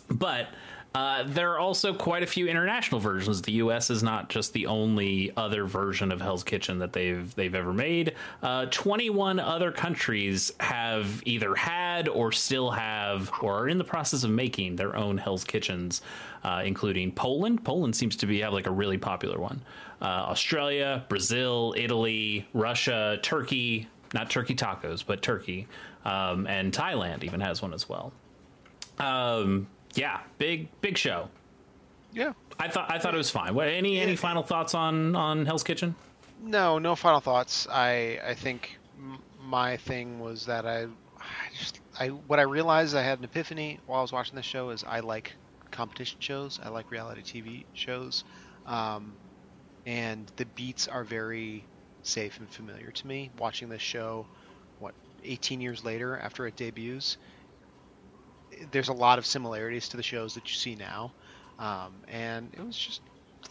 but uh, there are also quite a few international versions. The U S is not just the only other version of Hell's Kitchen that they've they've ever made. Uh, twenty-one other countries have either had or still have or are in the process of making their own Hell's Kitchens, uh, including Poland. Poland seems to be have like a really popular one. Uh, Australia, Brazil, Italy, Russia, Turkey, not Turkey tacos, but Turkey, um, and Thailand even has one as well. Um, yeah, big, big show. Yeah. I thought, I thought it was fine. What, any, yeah. any final thoughts on, on Hell's Kitchen? No, no final thoughts. I, I think m- my thing was that I, I just, I, what I realized I had an epiphany while I was watching this show is I like competition shows. I like reality T V shows. Um, And the beats are very safe and familiar to me. Watching this show, what, eighteen years later after it debuts, there's a lot of similarities to the shows that you see now. Um, and it was just,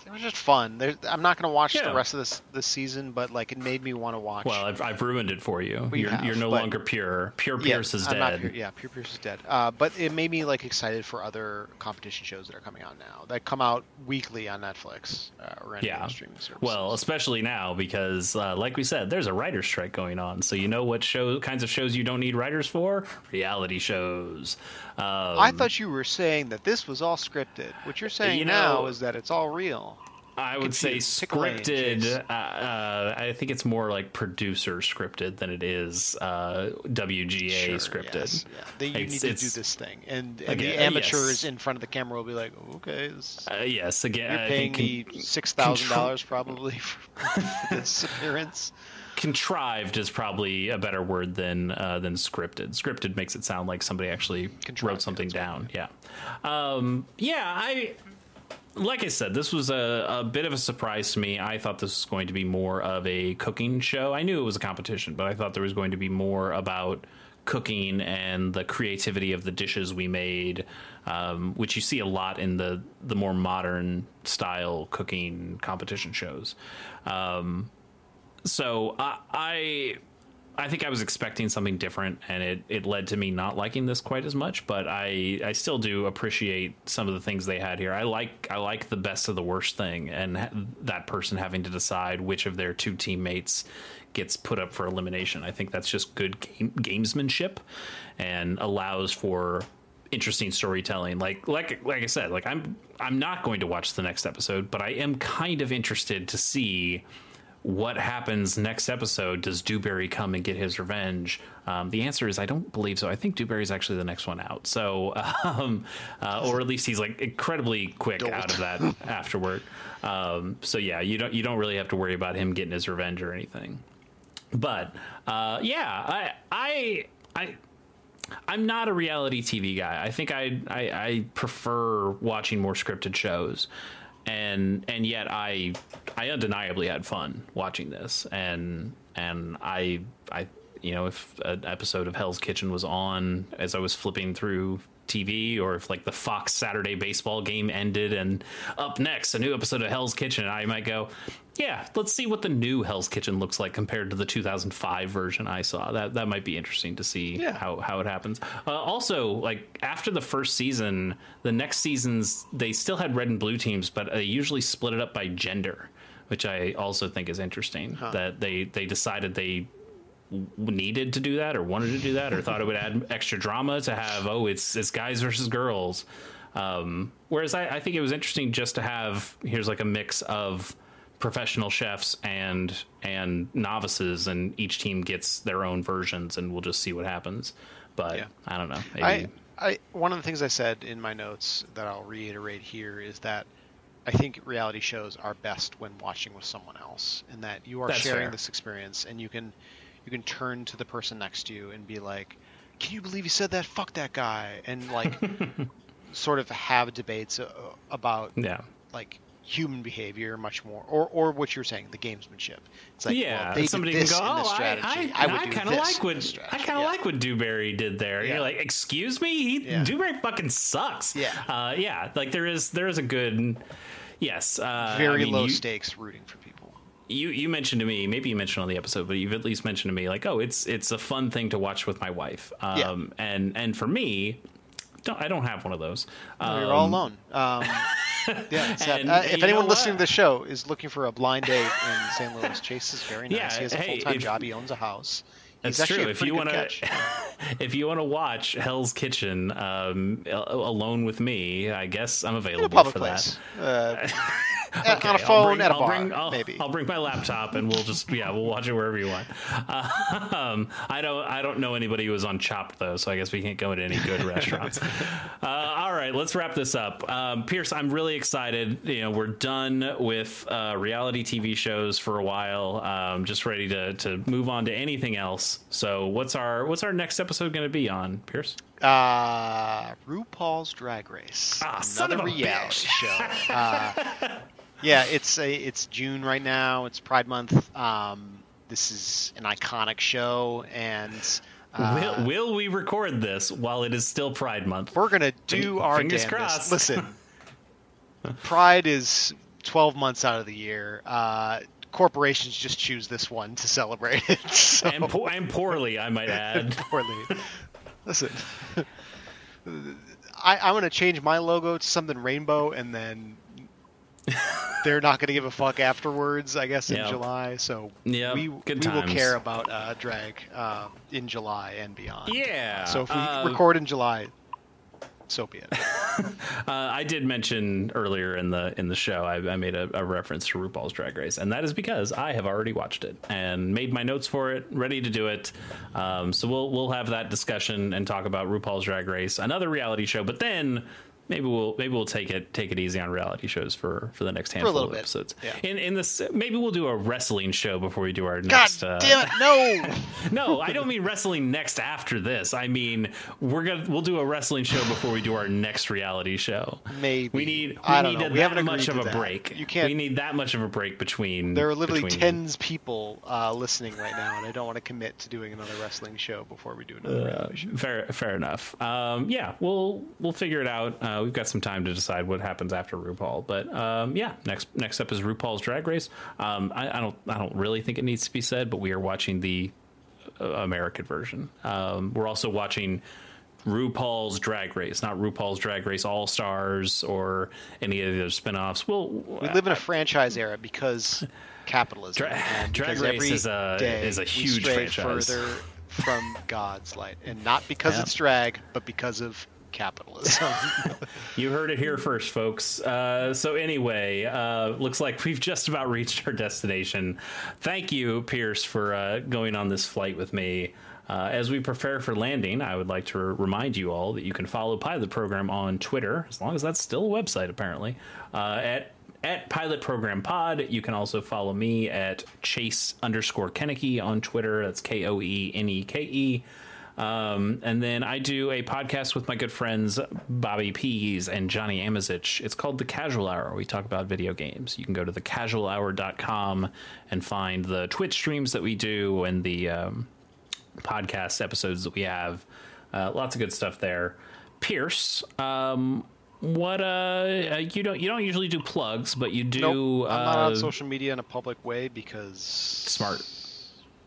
it was just fun. There, I'm not going to watch yeah. the rest of this this season, but like it made me want to watch. Well, I've, I've ruined it for you. You're, have, you're no longer pure. Pure yeah, Pierce is I'm dead. Not pure, yeah, Pure Pierce is dead. Uh, but it made me like excited for other competition shows that are coming out now that come out weekly on Netflix uh, or any yeah. streaming service. Well, especially now because, uh, like we said, there's a writer's strike going on. So you know what show kinds of shows you don't need writers for? Reality shows. Um, I thought you were saying that this was all scripted. What you're saying you know, now is that it's all real. I would say scripted. Uh, uh, I think it's more like producer scripted than it is uh, W G A sure, scripted. Yes, yeah. They, you it's, need it's, to do this thing, and, and again, the amateurs yes. in front of the camera will be like, "Okay, this, uh, yes." Again, you're paying me six thousand dollars probably for this appearance. Contrived is probably a better word than uh, than scripted. Scripted makes it sound like somebody actually contrived, wrote something down. Right. Yeah, um, yeah, I. Like I said, this was a, a bit of a surprise to me. I thought this was going to be more of a cooking show. I knew it was a competition, but I thought there was going to be more about cooking and the creativity of the dishes we made, um, which you see a lot in the, the more modern style cooking competition shows. Um, so I, I I think I was expecting something different, and it, it led to me not liking this quite as much, but I, I still do appreciate some of the things they had here. I like I like the best of the worst thing, and ha- that person having to decide which of their two teammates gets put up for elimination. I think that's just good game, gamesmanship and allows for interesting storytelling. Like like like I said, like I'm I'm not going to watch the next episode, but I am kind of interested to see what happens next episode. Does Dewberry come and get his revenge? Um, the answer is I don't believe so. I think Dewberry's actually the next one out. So, um, uh, or at least he's like incredibly quick don't. out of that afterward. Um, so yeah, you don't you don't really have to worry about him getting his revenge or anything. But uh, yeah, I I I. I'm not a reality T V guy. I think I I, I prefer watching more scripted shows. And and yet I I undeniably had fun watching this, and and I I you know if an episode of Hell's Kitchen was on as I was flipping through T V, or if like the Fox Saturday baseball game ended and up next a new episode of Hell's Kitchen, and I might go, yeah, let's see what the new Hell's Kitchen looks like compared to the two thousand five version I saw. That that might be interesting to see yeah. how, how it happens. Uh, also, like after the first season, the next seasons, they still had red and blue teams, but they usually split it up by gender, which I also think is interesting, huh. that they, they decided they needed to do that or wanted to do that or thought it would add extra drama to have, oh, it's it's guys versus girls. Um, whereas I, I think it was interesting just to have, here's like a mix of professional chefs and and novices, and each team gets their own versions, and we'll just see what happens. But yeah. I don't know. Maybe... I, I one of the things I said in my notes that I'll reiterate here is that I think reality shows are best when watching with someone else, and that you are That's sharing fair. This experience, and you can you can turn to the person next to you and be like, "Can you believe you said that? Fuck that guy," and like sort of have debates about yeah. like. human behavior much more, or or what you're saying, the gamesmanship. It's like, yeah, well, they somebody can go, oh, I, I, I, I kind of like what I kind of yeah. like what Dewberry did there. Yeah. You're like, excuse me, he, yeah. Dewberry fucking sucks. Yeah, uh, yeah. Like there is there is a good, yes, uh, very I mean, low you, stakes rooting for people. You you mentioned to me, maybe you mentioned on the episode, but you've at least mentioned to me like, oh, it's it's a fun thing to watch with my wife. Um yeah. and and for me. Don't, I don't have one of those. No, um, you're all alone. Um, yeah, and, uh, if anyone listening to the show is looking for a blind date in Saint Louis, Chase is very nice. Yeah, he has a hey, full-time if, job. He owns a house. He's that's true. If you want to, if you want to watch Hell's Kitchen um, alone with me, I guess I'm available in a public for place. That. Uh, Okay, on a phone, bring, at a I'll bar, bring, I'll, maybe. I'll bring my laptop, and we'll just yeah, we'll watch it wherever you want. Uh, um, I don't I don't know anybody who was on Chopped though, so I guess we can't go into any good restaurants. Uh, all right, let's wrap this up. Um, Pierce, I'm really excited. You know, we're done with uh, reality T V shows for a while. Um, just ready to to move on to anything else. So what's our what's our next episode going to be on, Pierce? Uh, RuPaul's Drag Race, ah, another reality show. Uh, yeah, it's a, it's June right now. It's Pride Month. Um, this is an iconic show, and uh, will, will we record this while it is still Pride Month? We're gonna do F- our fingers crossed. Listen, Pride is twelve months out of the year. Uh, corporations just choose this one to celebrate it, so. and, po- and poorly, I might add. Poorly. Listen, I, I'm going to change my logo to something rainbow, and then they're not going to give a fuck afterwards, I guess, in yep. July. So yep. we, we will care about uh, drag uh, in July and beyond. Yeah. So if we uh, record in July, so be it. uh, I did mention earlier in the in the show, I, I made a, a reference to RuPaul's Drag Race, and that is because I have already watched it and made my notes for it, ready to do it. Um, so we'll we'll have that discussion and talk about RuPaul's Drag Race, another reality show. But then maybe we'll maybe we'll take it take it easy on reality shows for, for the next handful of bit. Episodes. Yeah. In in this, maybe we'll do a wrestling show before we do our God next. God damn uh, it! No, no, I don't mean wrestling next after this. I mean we're gonna we'll do a wrestling show before we do our next reality show. Maybe we need we I don't need know. A, we that much of a that. break. You can't. We need that much of a break between. There are literally between... tens people uh, listening right now, and I don't want to commit to doing another wrestling show before we do another uh, reality show. Fair, fair enough. Um, yeah, we'll we'll figure it out. Uh, we've got some time to decide what happens after RuPaul, but um, yeah, next next up is RuPaul's Drag Race. Um, I, I don't I don't really think it needs to be said, but we are watching the uh, American version. Um, we're also watching RuPaul's Drag Race, not RuPaul's Drag Race All Stars or any of the other spinoffs. Well, we live in a franchise era because capitalism. Dra- and Drag because Race is a is a huge we franchise. Further from God's light, and not because yeah. it's drag, but because of capitalism. You heard it here first, folks. Uh so anyway, uh looks like we've just about reached our destination. Thank you, Pierce, for uh going on this flight with me. Uh, as we prepare for landing, I would like to remind you all that you can follow Pilot Program on Twitter, as long as that's still a website apparently, uh at at Pilot Program Pod. You can also follow me at Chase underscore Kenneke on Twitter. That's K O E N E K E. Um, and then I do a podcast with my good friends Bobby Pease and Johnny Amazich. It's called The Casual Hour. We talk about video games. You can go to the casual hour dot com and find the Twitch streams that we do and the um, podcast episodes that we have. Uh, lots of good stuff there. Pierce, um, what uh, you don't you don't usually do plugs, but you do. Nope, I'm uh, not on social media in a public way because smart,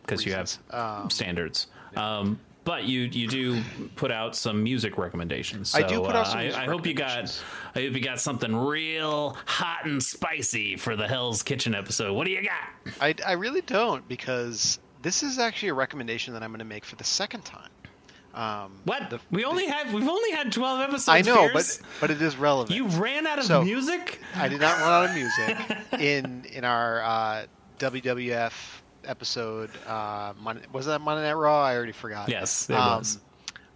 because you have um, standards. Yeah. Um, but you you do put out some music recommendations. So, I do put out some. Uh, music I, I hope you got I hope you got something real hot and spicy for the Hell's Kitchen episode. What do you got? I I really don't, because this is actually a recommendation that I'm going to make for the second time. Um, what the, we only the, have we've only had twelve episodes. I know, Pierce. but but it is relevant. You ran out of so, music. I did not run out of music in in our uh, W W F episode. Uh, Mon- was that Monday Night Raw? I already forgot. Yes, it um, was.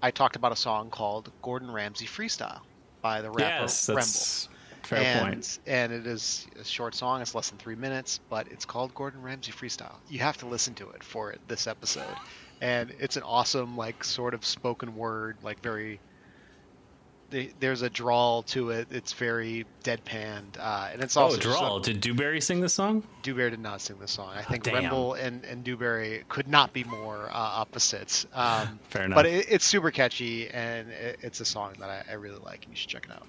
I talked about a song called "Gordon Ramsay Freestyle" by the rapper yes, that's Remble. Fair and, point. And it is a short song. It's less than three minutes, but it's called "Gordon Ramsay Freestyle." You have to listen to it for it, this episode. And it's an awesome, like, sort of spoken word, like, very. They, there's a drawl to it. It's very deadpanned, uh, and it's also oh drawl. Did Dewberry sing this song? Dewberry did not sing this song. I think oh, Remble and and Dewberry could not be more uh, opposites. Um, Fair enough. But it, it's super catchy, and it, it's a song that I, I really like, and you should check it out.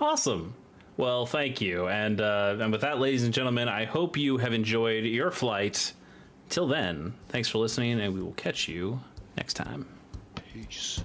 Awesome. Well, thank you, and uh, and with that, ladies and gentlemen, I hope you have enjoyed your flight. Till then, thanks for listening, and we will catch you next time. Peace.